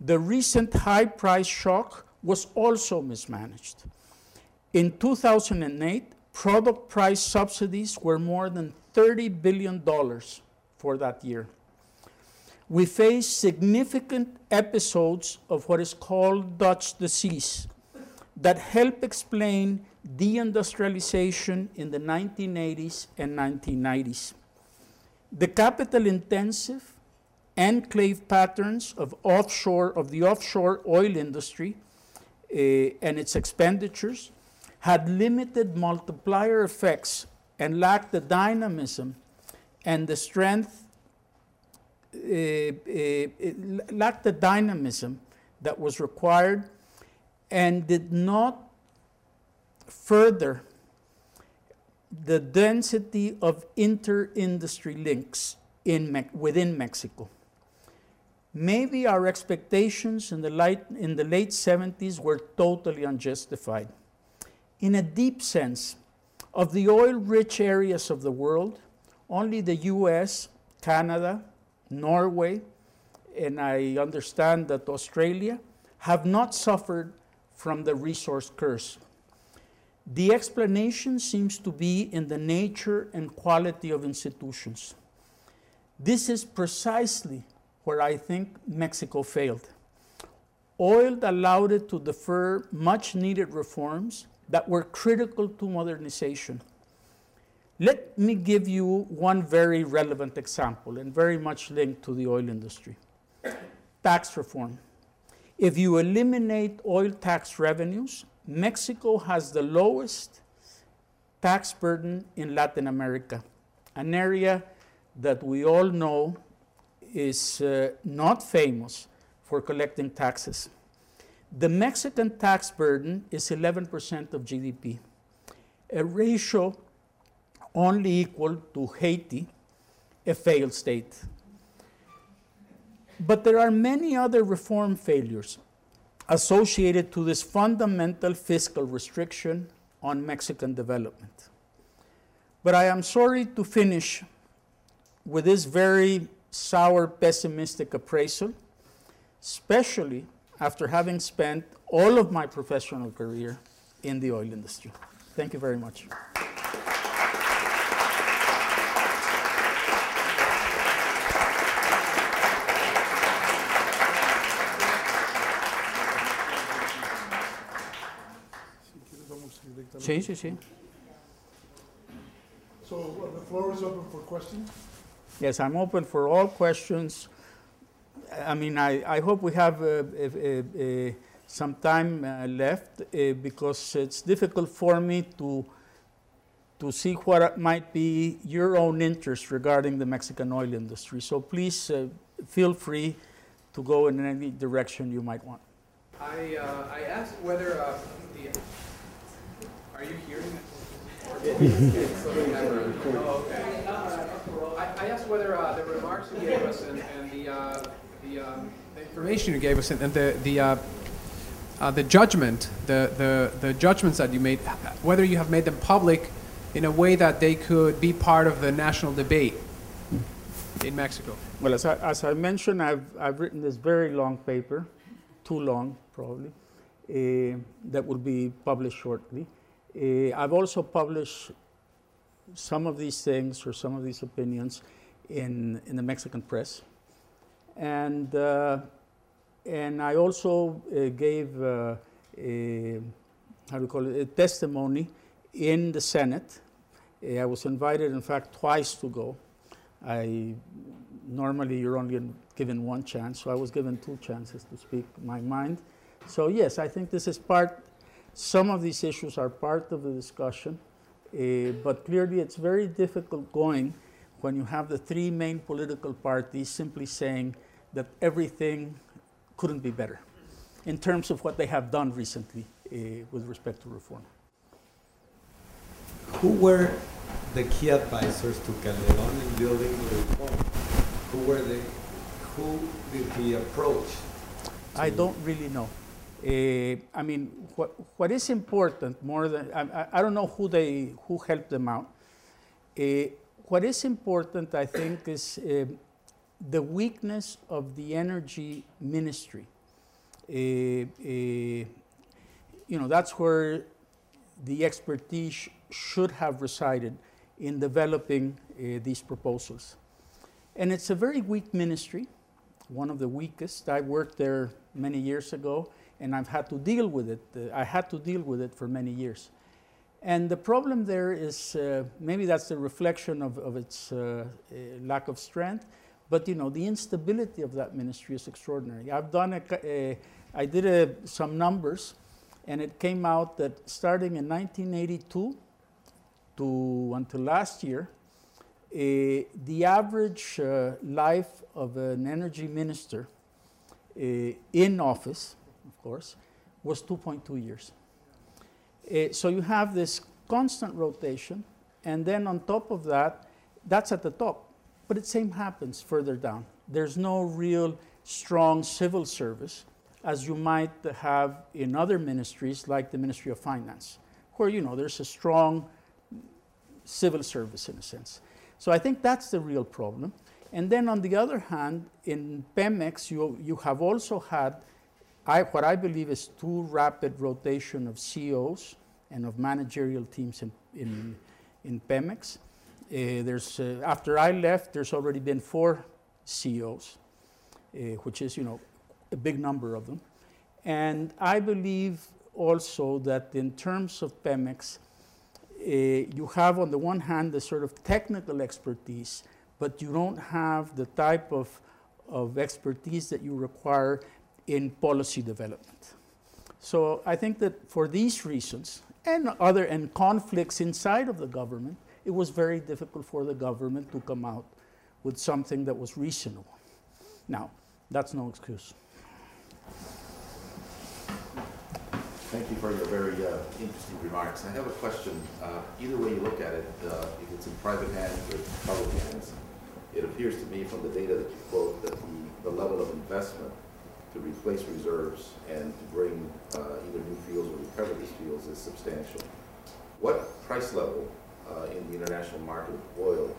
The recent high price shock was also mismanaged. In two thousand eight, product price subsidies were more than thirty billion dollars for that year. We faced significant episodes of what is called Dutch disease that help explain deindustrialization in the nineteen eighties and nineteen nineties. The capital-intensive enclave patterns of offshore of the offshore oil industry uh, and its expenditures had limited multiplier effects and lacked the dynamism and the strength, uh, uh, lacked the dynamism that was required, and did not further the density of inter-industry links in Me- within Mexico. Maybe our expectations in the, light, in the late seventies were totally unjustified. In a deep sense, of the oil-rich areas of the world, only the U S, Canada, Norway, and I understand that Australia, have not suffered from the resource curse. The explanation seems to be in the nature and quality of institutions. This is precisely where I think Mexico failed. Oil allowed it to defer much-needed reforms that were critical to modernization. Let me give you one very relevant example and very much linked to the oil industry. Tax reform. If you eliminate oil tax revenues, Mexico has the lowest tax burden in Latin America, an area that we all know is uh, not famous for collecting taxes. The Mexican tax burden is eleven percent of G D P, a ratio only equal to Haiti, a failed state. But there are many other reform failures associated to this fundamental fiscal restriction on Mexican development. But I am sorry to finish with this very sour, pessimistic appraisal, especially after having spent all of my professional career in the oil industry. Thank you very much. Sí, sí, sí. So uh, the floor is open for questions? Yes, I'm open for all questions. I mean, I, I hope we have uh, uh, uh, some time uh, left uh, because it's difficult for me to, to see what might be your own interest regarding the Mexican oil industry. So please uh, feel free to go in any direction you might want. I, uh, I asked whether uh, the... Are you hearing it? Oh, okay. I, I asked whether uh, the remarks you gave us and, and the, uh, the, um, the information you gave us and, and the the uh, uh, the judgment, the, the the judgments that you made, whether you have made them public in a way that they could be part of the national debate in Mexico. Well, as I, as I mentioned, I've I've written this very long paper, too long probably, uh, that will be published shortly. Uh, I've also published some of these things or some of these opinions in, in the Mexican press. And, uh, and I also uh, gave, uh, a, how do you call it, a testimony in the Senate. Uh, I was invited, in fact, twice to go. I, normally you're only given one chance, so I was given two chances to speak my mind. So yes, I think this is part. Some of these issues are part of the discussion, uh, but clearly it's very difficult going when you have the three main political parties simply saying that everything couldn't be better in terms of what they have done recently uh, with respect to reform. Who were the key advisors to Calderón in building the reform? Who were they? Who did he approach? I don't really know. Uh, I mean, what, what is important more than, I, I don't know who they, who helped them out. Uh, what is important, I think, is uh, the weakness of the energy ministry. Uh, uh, you know, that's where the expertise should have resided in developing uh, these proposals. And it's a very weak ministry, one of the weakest. I worked there many years ago. And I've had to deal with it. Uh, I had to deal with it for many years. And the problem there is, uh, maybe that's the reflection of, of its uh, uh, lack of strength, but you know, the instability of that ministry is extraordinary. I've done, a, a, I did a, some numbers, and it came out that starting in nineteen eighty-two to until last year, uh, the average uh, life of an energy minister uh, in office, of course, was two point two years. Uh, so you have this constant rotation, and then on top of that, that's at the top. But the same happens further down. There's no real strong civil service as you might have in other ministries like the Ministry of Finance, where, you know, there's a strong civil service in a sense. So I think that's the real problem. And then on the other hand, in Pemex, you, you have also had I, what I believe is too rapid rotation of C E Os and of managerial teams in, in, in Pemex. Uh, there's, uh, after I left, there's already been four C E Os, uh, which is, you know, a big number of them. And I believe also that in terms of Pemex, uh, you have on the one hand the sort of technical expertise, but you don't have the type of, of expertise that you require in policy development. So I think that for these reasons and other and conflicts inside of the government, it was very difficult for the government to come out with something that was reasonable. Now, that's no excuse. Thank you for your very uh, interesting remarks. I have a question. Uh, either way you look at it, uh, if it's in private hands or public hands, it appears to me from the data that you quote that the, the level of investment to replace reserves and to bring uh, either new fields or recover these fields is substantial. What price level uh, in the international market of oil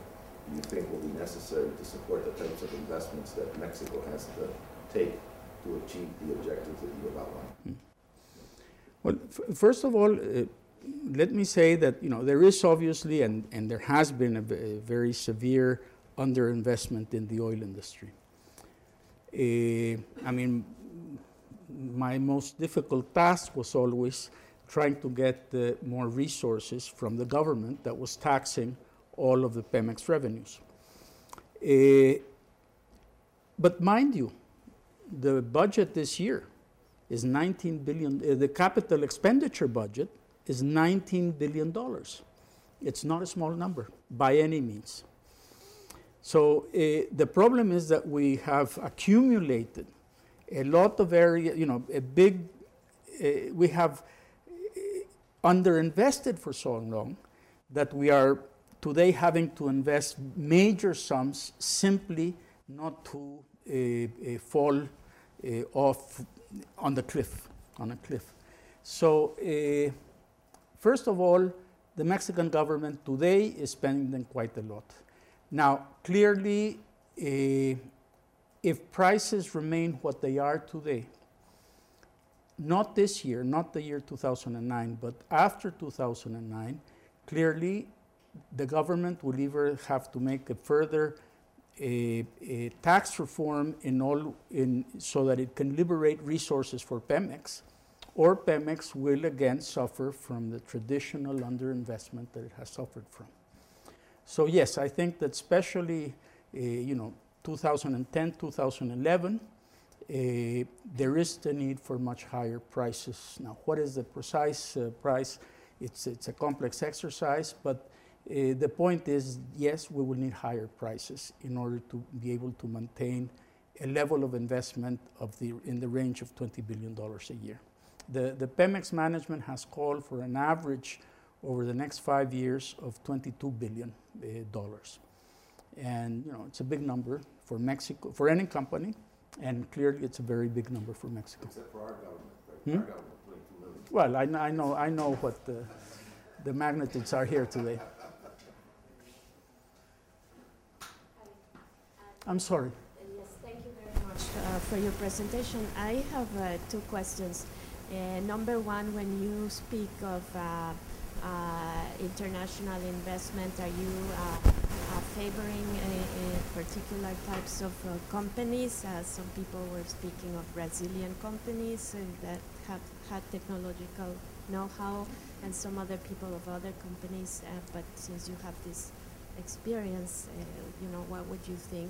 you think will be necessary to support the types of investments that Mexico has to take to achieve the objectives that you have outlined? Well, f first of all, uh, let me say that, you know, there is obviously and, and there has been a, a very severe underinvestment in the oil industry. Uh, I mean, my most difficult task was always trying to get uh, more resources from the government that was taxing all of the Pemex revenues. Uh, but mind you, the budget this year is nineteen billion dollars. Uh, the capital expenditure budget is nineteen billion dollars. It's not a small number by any means. So uh, the problem is that we have accumulated a lot of area, you know, a big, uh, we have underinvested for so long that we are today having to invest major sums simply not to uh, uh, fall uh, off on the cliff, on a cliff. So uh, first of all, the Mexican government today is spending quite a lot. Now, clearly, uh, if prices remain what they are today, not this year, not the year two thousand nine, but after two thousand nine, clearly the government will either have to make a further a, a tax reform in all, in, so that it can liberate resources for Pemex, or Pemex will again suffer from the traditional underinvestment that it has suffered from. So yes, I think that especially, uh, you know, two thousand ten, two thousand eleven, uh, there is the need for much higher prices. Now, what is the precise uh, price? It's, it's a complex exercise, but uh, the point is, yes, we will need higher prices in order to be able to maintain a level of investment of the, in the range of twenty billion dollars a year. The, the Pemex management has called for an average over the next five years of twenty-two billion dollars. And, you know, it's a big number for Mexico, for any company, and clearly it's a very big number for Mexico. Except for our government, right? Hmm? Our government, well, I, I know, I know what the, the magnitudes are here today. I'm sorry. Yes, thank you very much uh, for your presentation. I have uh, two questions. Uh, number one, when you speak of uh, Uh, international investment, are you uh, uh, favoring uh, uh, particular types of uh, companies? Uh, some people were speaking of Brazilian companies uh, that have had technological know-how, and some other people of other companies. Uh, but since you have this experience, uh, you know, what would you think?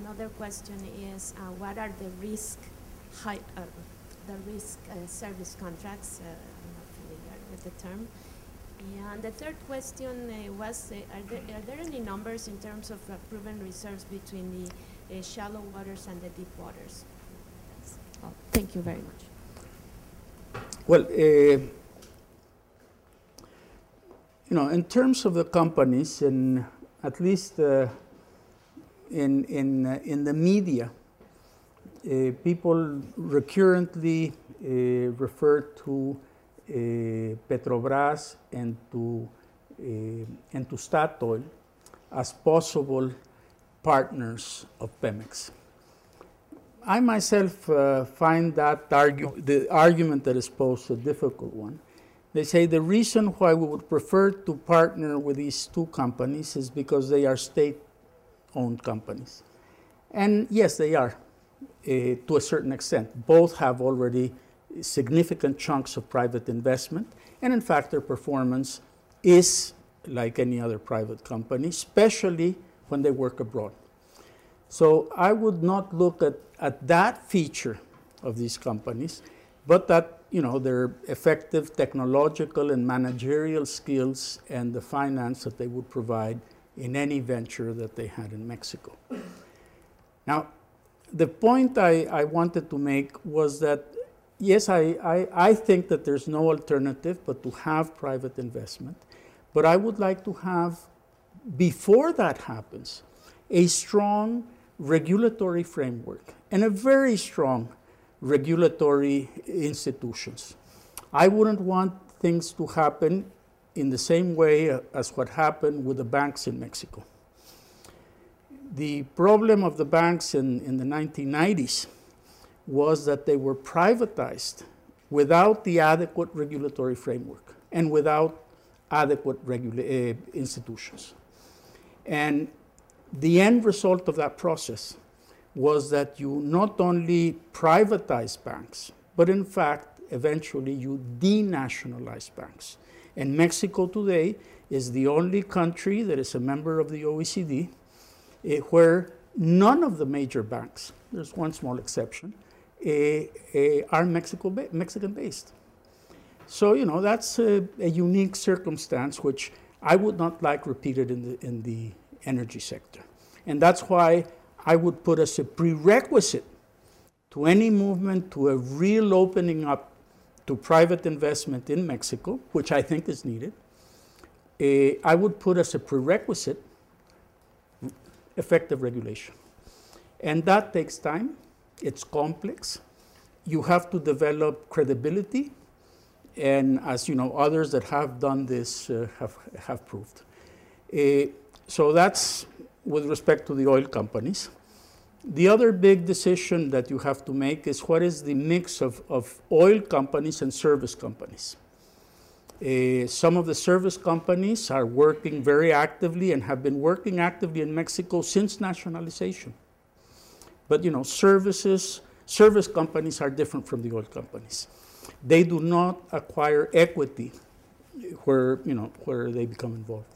Another question is, uh, what are the risk, high, uh, the risk uh, service contracts? Uh, I'm not familiar with the term. And the third question uh, was, uh, are, there, are there any numbers in terms of uh, proven reserves between the uh, shallow waters and the deep waters? Oh, thank you very much. Well, uh, you know, in terms of the companies, and at least uh, in, in, uh, in the media, uh, people recurrently uh, refer to Uh, Petrobras and to, uh, and to Statoil as possible partners of Pemex. I myself uh, find that argue, the argument that is posed a difficult one. They say the reason why we would prefer to partner with these two companies is because they are state-owned companies. And yes, they are, uh, to a certain extent. Both have already significant chunks of private investment, and in fact their performance is like any other private company, especially when they work abroad. So I would not look at, at that feature of these companies, but that, you know, their effective technological and managerial skills and the finance that they would provide in any venture that they had in Mexico. Now, the point I, I wanted to make was that yes, I, I, I think that there's no alternative but to have private investment. But I would like to have, before that happens, a strong regulatory framework and a very strong regulatory institutions. I wouldn't want things to happen in the same way as what happened with the banks in Mexico. The problem of the banks in, in the nineteen nineties was that they were privatized without the adequate regulatory framework and without adequate regula- institutions. And the end result of that process was that you not only privatized banks, but in fact, eventually you denationalized banks. And Mexico today is the only country that is a member of the O E C D eh, where none of the major banks, there's one small exception, eh, eh, are Mexico ba- Mexican-based. So, you know, that's a, a unique circumstance which I would not like repeated in the, in the energy sector. And that's why I would put as a prerequisite to any movement to a real opening up to private investment in Mexico, which I think is needed, eh, I would put as a prerequisite effective regulation. And that takes time. It's complex. You have to develop credibility, and as you know, others that have done this uh, have, have proved. Eh, so that's with respect to the oil companies. The other big decision that you have to make is what is the mix of, of oil companies and service companies. Uh, some of the service companies are working very actively and have been working actively in Mexico since nationalization. But you know, services, service companies are different from the oil companies. They do not acquire equity where, you know, where they become involved.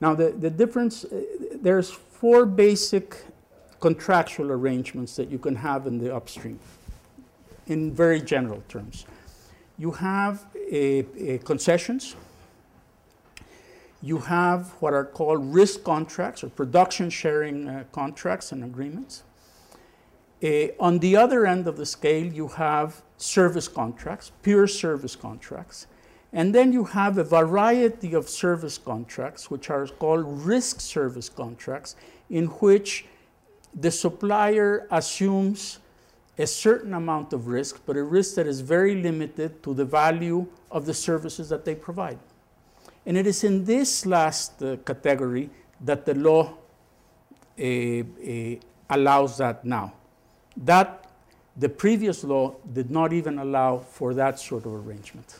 Now the, the difference, uh, there's four basic contractual arrangements that you can have in the upstream, in very general terms. You have a, a concessions, you have what are called risk contracts or production sharing uh, contracts and agreements. Uh, on the other end of the scale, you have service contracts, pure service contracts. And then you have a variety of service contracts, which are called risk service contracts, in which the supplier assumes a certain amount of risk, but a risk that is very limited to the value of the services that they provide. And it is in this last uh, category that the law uh, uh, allows that now. That the previous law did not even allow for that sort of arrangement.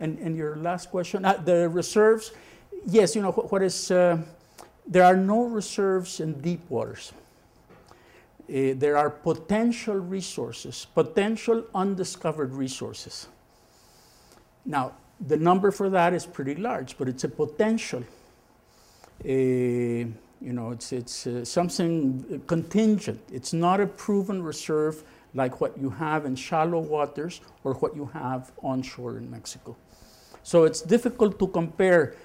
And, and your last question, uh, the reserves, yes, you know, what, what is, uh, there are no reserves in deep waters. Uh, there are potential resources, potential undiscovered resources. Now, the number for that is pretty large, but it's a potential. Uh, you know, it's, it's uh, something contingent. It's not a proven reserve like what you have in shallow waters or what you have onshore in Mexico. So it's difficult to compare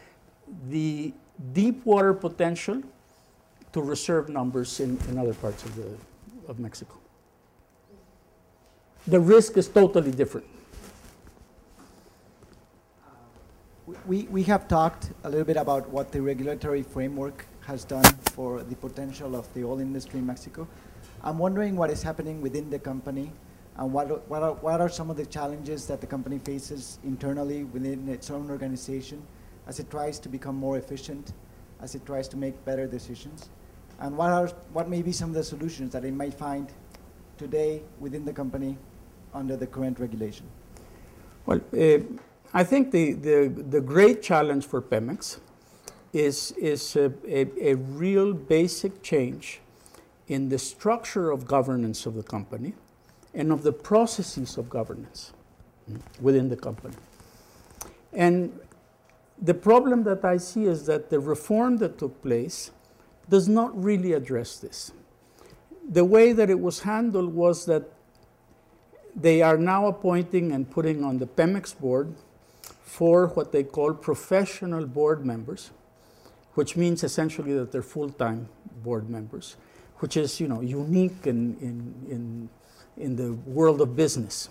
the deep water potential to reserve numbers in, in other parts of, the, of Mexico. The risk is totally different. We, we have talked a little bit about what the regulatory framework has done for the potential of the oil industry in Mexico. I'm wondering what is happening within the company and what, what, are, what are some of the challenges that the company faces internally within its own organization as it tries to become more efficient, as it tries to make better decisions, and what are what may be some of the solutions that it might find today within the company under the current regulation? Well, uh, I think the, the, the great challenge for Pemex is, is a, a, a real basic change in the structure of governance of the company and of the processes of governance within the company. And the problem that I see is that the reform that took place does not really address this. The way that it was handled was that they are now appointing and putting on the Pemex board for what they call professional board members, which means essentially that they're full-time board members, which is, you know, unique in, in, in, in the world of business.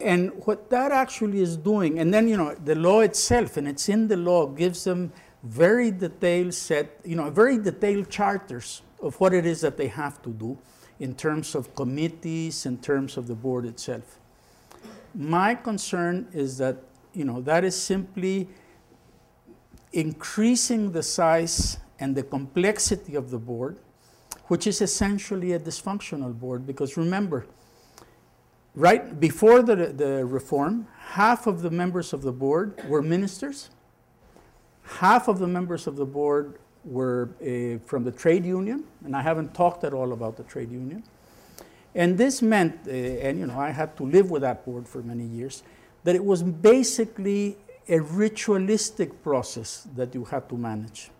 And what that actually is doing, and then, you know, the law itself, and it's in the law, gives them very detailed set, you know, very detailed charters of what it is that they have to do in terms of committees, in terms of the board itself. My concern is that you know, that is simply increasing the size and the complexity of the board, which is essentially a dysfunctional board, because remember, right before the, the reform, half of the members of the board were ministers, half of the members of the board were uh, from the trade union, and I haven't talked at all about the trade union. And this meant, uh, and you know, I had to live with that board for many years, that it was basically a ritualistic process that you had to manage.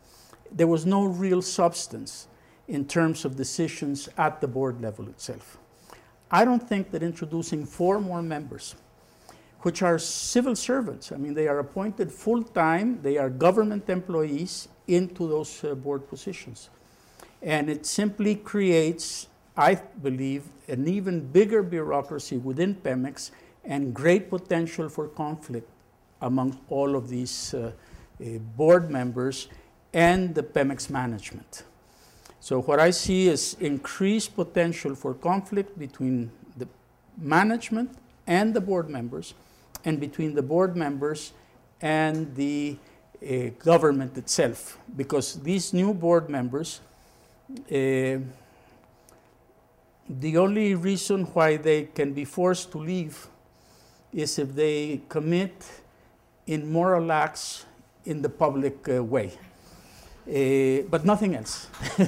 There was no real substance in terms of decisions at the board level itself. I don't think that introducing four more members, which are civil servants, I mean, they are appointed full-time, they are government employees into those uh, board positions. And it simply creates, I believe, an even bigger bureaucracy within Pemex and great potential for conflict among all of these uh, uh, board members and the Pemex management. So what I see is increased potential for conflict between the management and the board members, and between the board members and the uh, government itself, because these new board members, uh, the only reason why they can be forced to leave is if they commit immoral acts in the public uh, way. Uh, but nothing else. uh,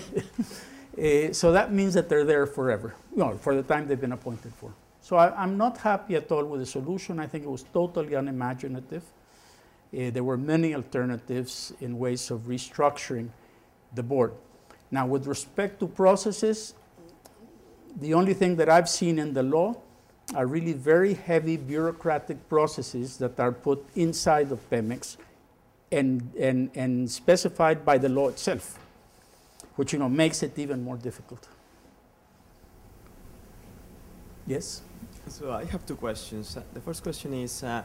so that means that they're there forever, you know, for the time they've been appointed for. So I, I'm not happy at all with the solution. I think it was totally unimaginative. Uh, there were many alternatives in ways of restructuring the board. Now, with respect to processes, the only thing that I've seen in the law are really very heavy bureaucratic processes that are put inside of Pemex and, and, and specified by the law itself, which, you know, makes it even more difficult. Yes? So I have two questions. The first question is, uh,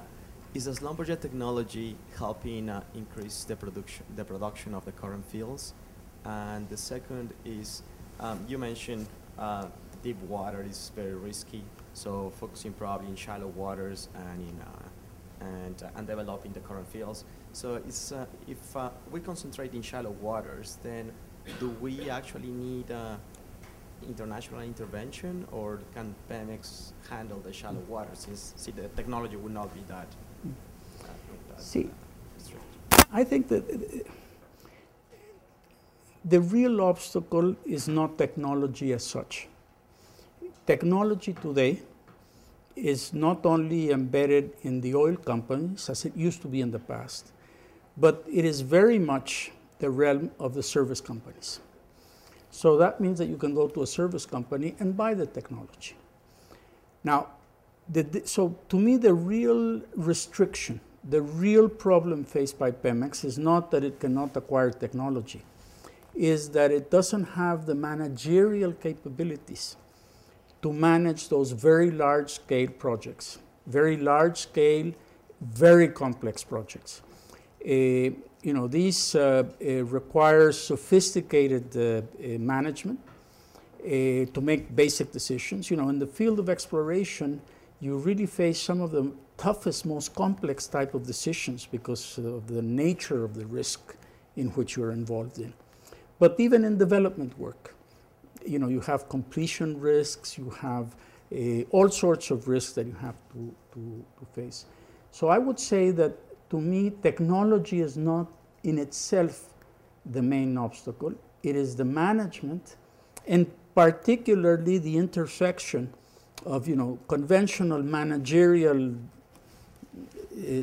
is the Schlumberger technology helping uh, increase the production, the production of the current fields? And the second is, um, you mentioned uh, deep water is very risky, so focusing probably in shallow waters and, in, uh, and, uh, and developing the current fields. So it's, uh, if uh, we concentrate in shallow waters, then do we actually need uh, international intervention, or can Pemex handle the shallow waters, since see, the technology would not be that? Uh, that see, uh, I think that the real obstacle is not technology as such. Technology today is not only embedded in the oil companies, as it used to be in the past, but it is very much the realm of the service companies. So that means that you can go to a service company and buy the technology. Now, the, the, so to me, the real restriction, the real problem faced by Pemex is not that it cannot acquire technology, is that it doesn't have the managerial capabilities to manage those very large-scale projects, very large-scale, very complex projects. Uh, You know, these uh, uh, require sophisticated uh, uh, management uh, to make basic decisions. You know, in the field of exploration, you really face some of the toughest, most complex type of decisions because of the nature of the risk in which you're involved in. But even in development work, you know, you have completion risks, you have uh, all sorts of risks that you have to, to, to face. So I would say that, to me, technology is not in itself the main obstacle. It is the management, and particularly the intersection of, you know, conventional managerial uh,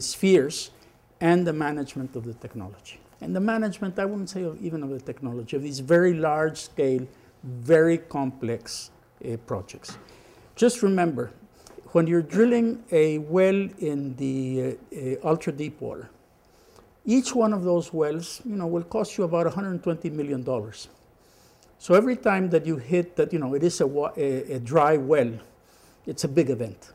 spheres and the management of the technology. And the management, I wouldn't say of even of the technology, of these very large-scale, very complex uh, projects. Just remember, when you're drilling a well in the uh, uh, ultra-deep water, each one of those wells, you know, will cost you about one hundred twenty million dollars. So every time that you hit that, you know, it is a, wa a, a dry well, it's a big event.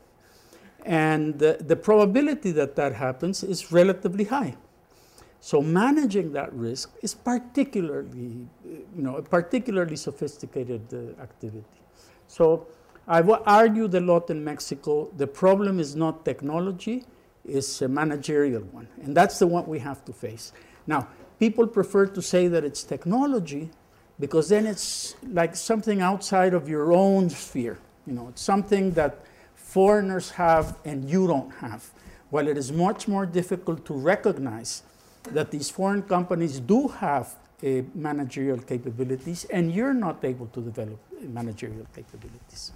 And the, the probability that that happens is relatively high. So managing that risk is particularly, you know, a particularly sophisticated uh, activity. So I've argued a lot in Mexico, the problem is not technology, is a managerial one, and that's the one we have to face. Now, people prefer to say that it's technology, because then it's like something outside of your own sphere. You know, it's something that foreigners have and you don't have. While it is much more difficult to recognize that these foreign companies do have uh, managerial capabilities, and you're not able to develop managerial capabilities.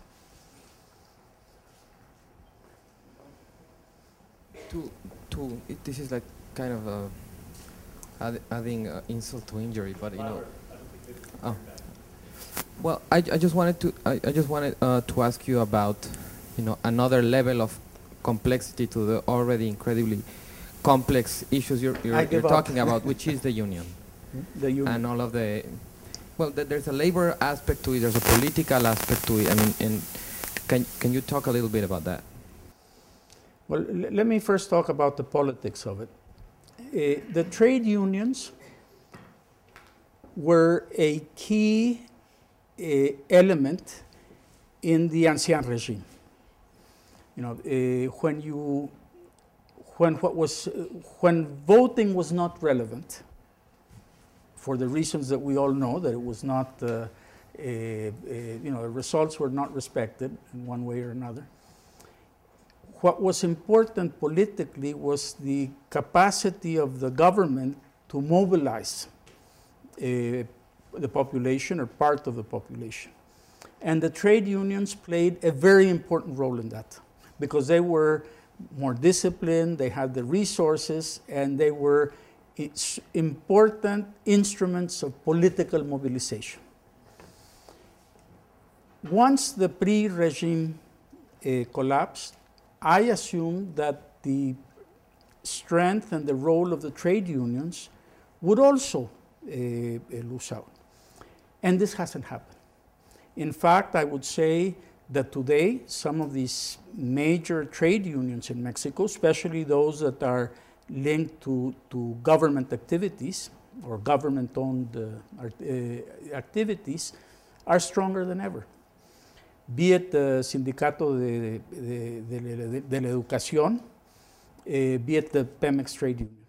To, to, it, this is like kind of uh, add, adding uh, insult to injury, but you know. Oh. Well, I, I just wanted to I, I just wanted uh, to ask you about, you know, another level of complexity to the already incredibly complex issues you're you're, you're talking about, which is the union, the union, and all of the. Well, th there's a labor aspect to it. There's a political aspect to it. I mean, and can can you talk a little bit about that? Well, l let me first talk about the politics of it. Uh, the trade unions were a key uh, element in the Ancien Régime. You know, uh, when you, when what was, uh, when voting was not relevant, for the reasons that we all know, that it was not, uh, a, a, you know, results were not respected in one way or another. What was important politically was the capacity of the government to mobilize Uh, the population or part of the population. And the trade unions played a very important role in that, because they were more disciplined, they had the resources, and they were important instruments of political mobilization. Once the pre-regime uh, collapsed, I assumed that the strength and the role of the trade unions would also Uh, lose out. And this hasn't happened. In fact, I would say that today some of these major trade unions in Mexico, especially those that are linked to, to government activities or government-owned uh, art, uh, activities, are stronger than ever. Be it the Sindicato de, de, de, de la Educación, uh, be it the Pemex trade union.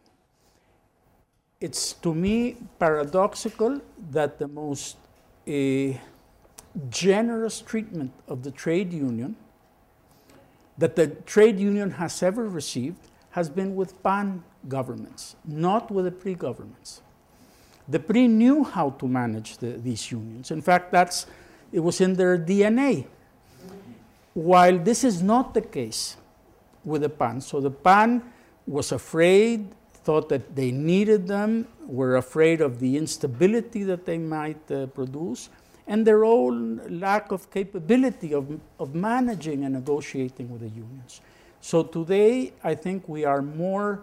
It's, to me, paradoxical that the most uh, generous treatment of the trade union that the trade union has ever received has been with PAN governments, not with the PRI governments. The PRI knew how to manage the, these unions. In fact, that's, it was in their D N A. While this is not the case with the PAN, so the PAN was afraid, thought that they needed them, were afraid of the instability that they might uh, produce, and their own lack of capability of, of managing and negotiating with the unions. So today, I think we are more,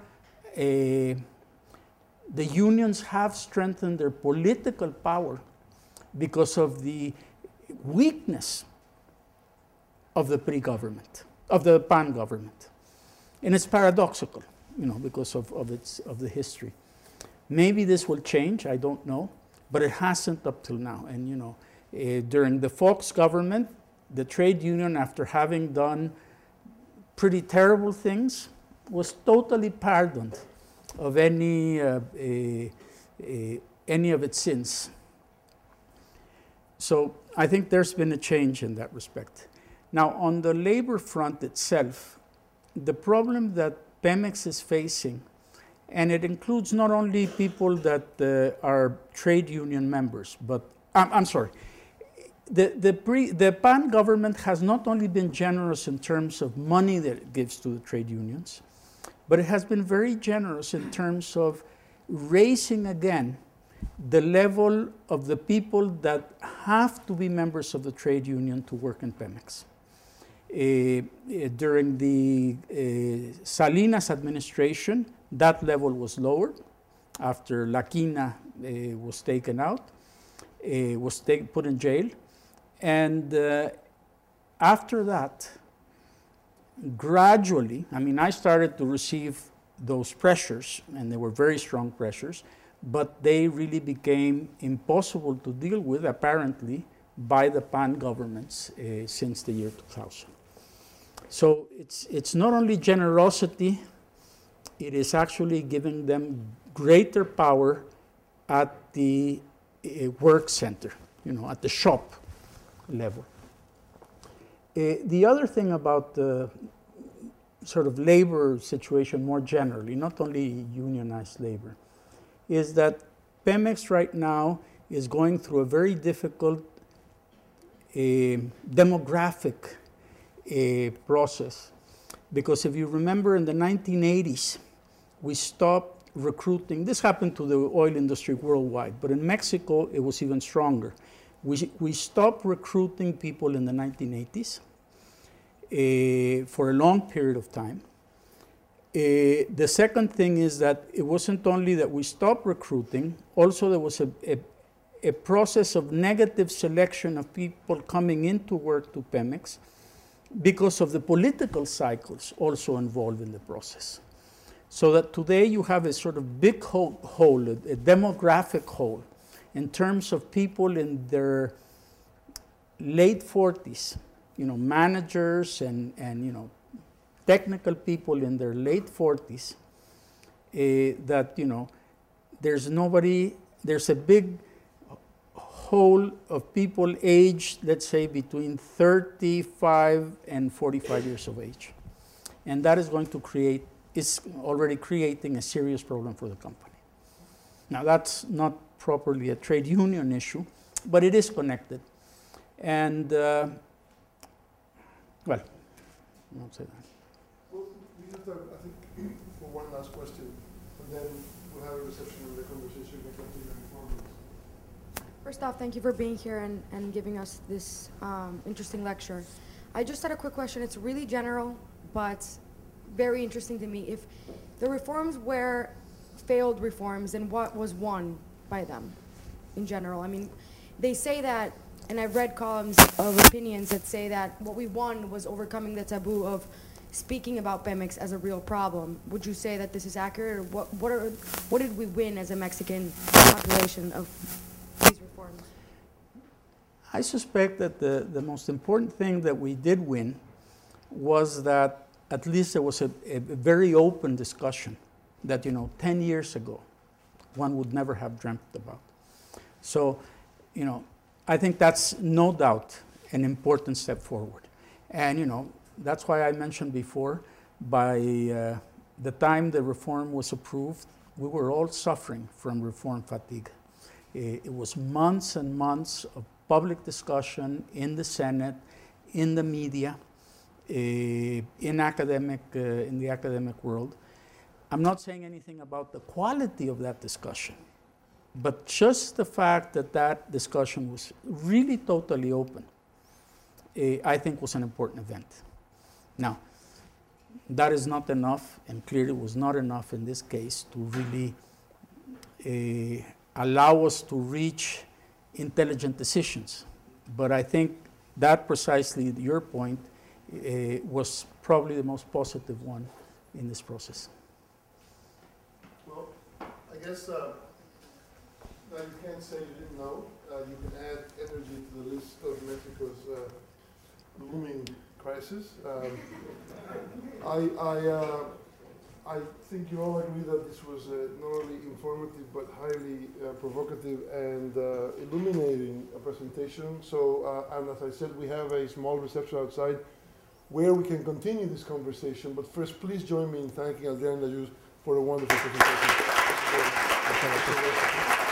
uh, the unions have strengthened their political power because of the weakness of the pre-government, of the PAN government. And it's paradoxical, you know, because of, of, its, of the history. Maybe this will change, I don't know, but it hasn't up till now. And, you know, uh, during the Fox government, the trade union, after having done pretty terrible things, was totally pardoned of any, uh, a, a, any of its sins. So I think there's been a change in that respect. Now, on the labor front itself, the problem that Pemex is facing, and it includes not only people that uh, are trade union members, but I'm, I'm sorry, the, the, pre, the PAN government has not only been generous in terms of money that it gives to the trade unions, but it has been very generous in terms of raising again the level of the people that have to be members of the trade union to work in Pemex. Uh, uh, during the uh, Salinas administration, that level was lowered after La Quina uh, was taken out, uh, was take, put in jail. And uh, after that, gradually, I mean, I started to receive those pressures, and they were very strong pressures, but they really became impossible to deal with, apparently, by the PAN governments uh, since the year two thousand. So it's, it's not only generosity it is actually giving them greater power at the uh, work center, you know, at the shop level. Uh, the other thing about the sort of labor situation more generally, not only unionized labor, is that Pemex right now is going through a very difficult uh, demographic uh, process. Because if you remember, in the nineteen eighties, we stopped recruiting. This happened to the oil industry worldwide, but in Mexico, it was even stronger. We, we stopped recruiting people in the nineteen eighties uh, for a long period of time. Uh, the second thing is that it wasn't only that we stopped recruiting, also there was a, a, a process of negative selection of people coming into work to Pemex because of the political cycles also involved in the process. So that today you have a sort of big hole, hole a, a demographic hole, in terms of people in their late forties, you know, managers and, and you know, technical people in their late forties, uh, that, you know, there's nobody, there's a big hole of people aged, let's say, between thirty-five and forty-five years of age. And that is going to create, is already creating a serious problem for the company. Now, that's not properly a trade union issue, but it is connected. And, uh, well, I won't say that. Well, we have time, I think, for one last question, and then we'll have a reception and the conversation will continue in four minutes. First off, thank you for being here and, and giving us this um, interesting lecture. I just had a quick question. It's really general, but very interesting to me. If the reforms were failed reforms, and what was won by them in general? I mean, they say that, and I've read columns of opinions that say that what we won was overcoming the taboo of speaking about Pemex as a real problem. Would you say that this is accurate? Or what, what, are, what did we win as a Mexican population of these reforms? I suspect that the, the most important thing that we did win was that at least there was a, a very open discussion that, you know, ten years ago, one would never have dreamt about. So, you know, I think that's no doubt an important step forward. And, you know, that's why I mentioned before, by uh, the time the reform was approved, we were all suffering from reform fatigue. It, it was months and months of public discussion in the Senate, in the media, uh, in academic, uh, in the academic world. I'm not saying anything about the quality of that discussion, but just the fact that that discussion was really totally open, uh, I think was an important event. Now, that is not enough, and clearly was not enough in this case to really uh, allow us to reach intelligent decisions. But I think that precisely, your point, uh, was probably the most positive one in this process. I guess uh, now you can't say you didn't know. Uh, you can add energy to the list of Mexico's uh, looming crisis. Um, I, I, uh, I think you all agree that this was uh, not only informative but highly uh, provocative and uh, illuminating a presentation. So, uh, and as I said, we have a small reception outside where we can continue this conversation. But first, please join me in thanking Adrián Lajous for a wonderful presentation. Thank you.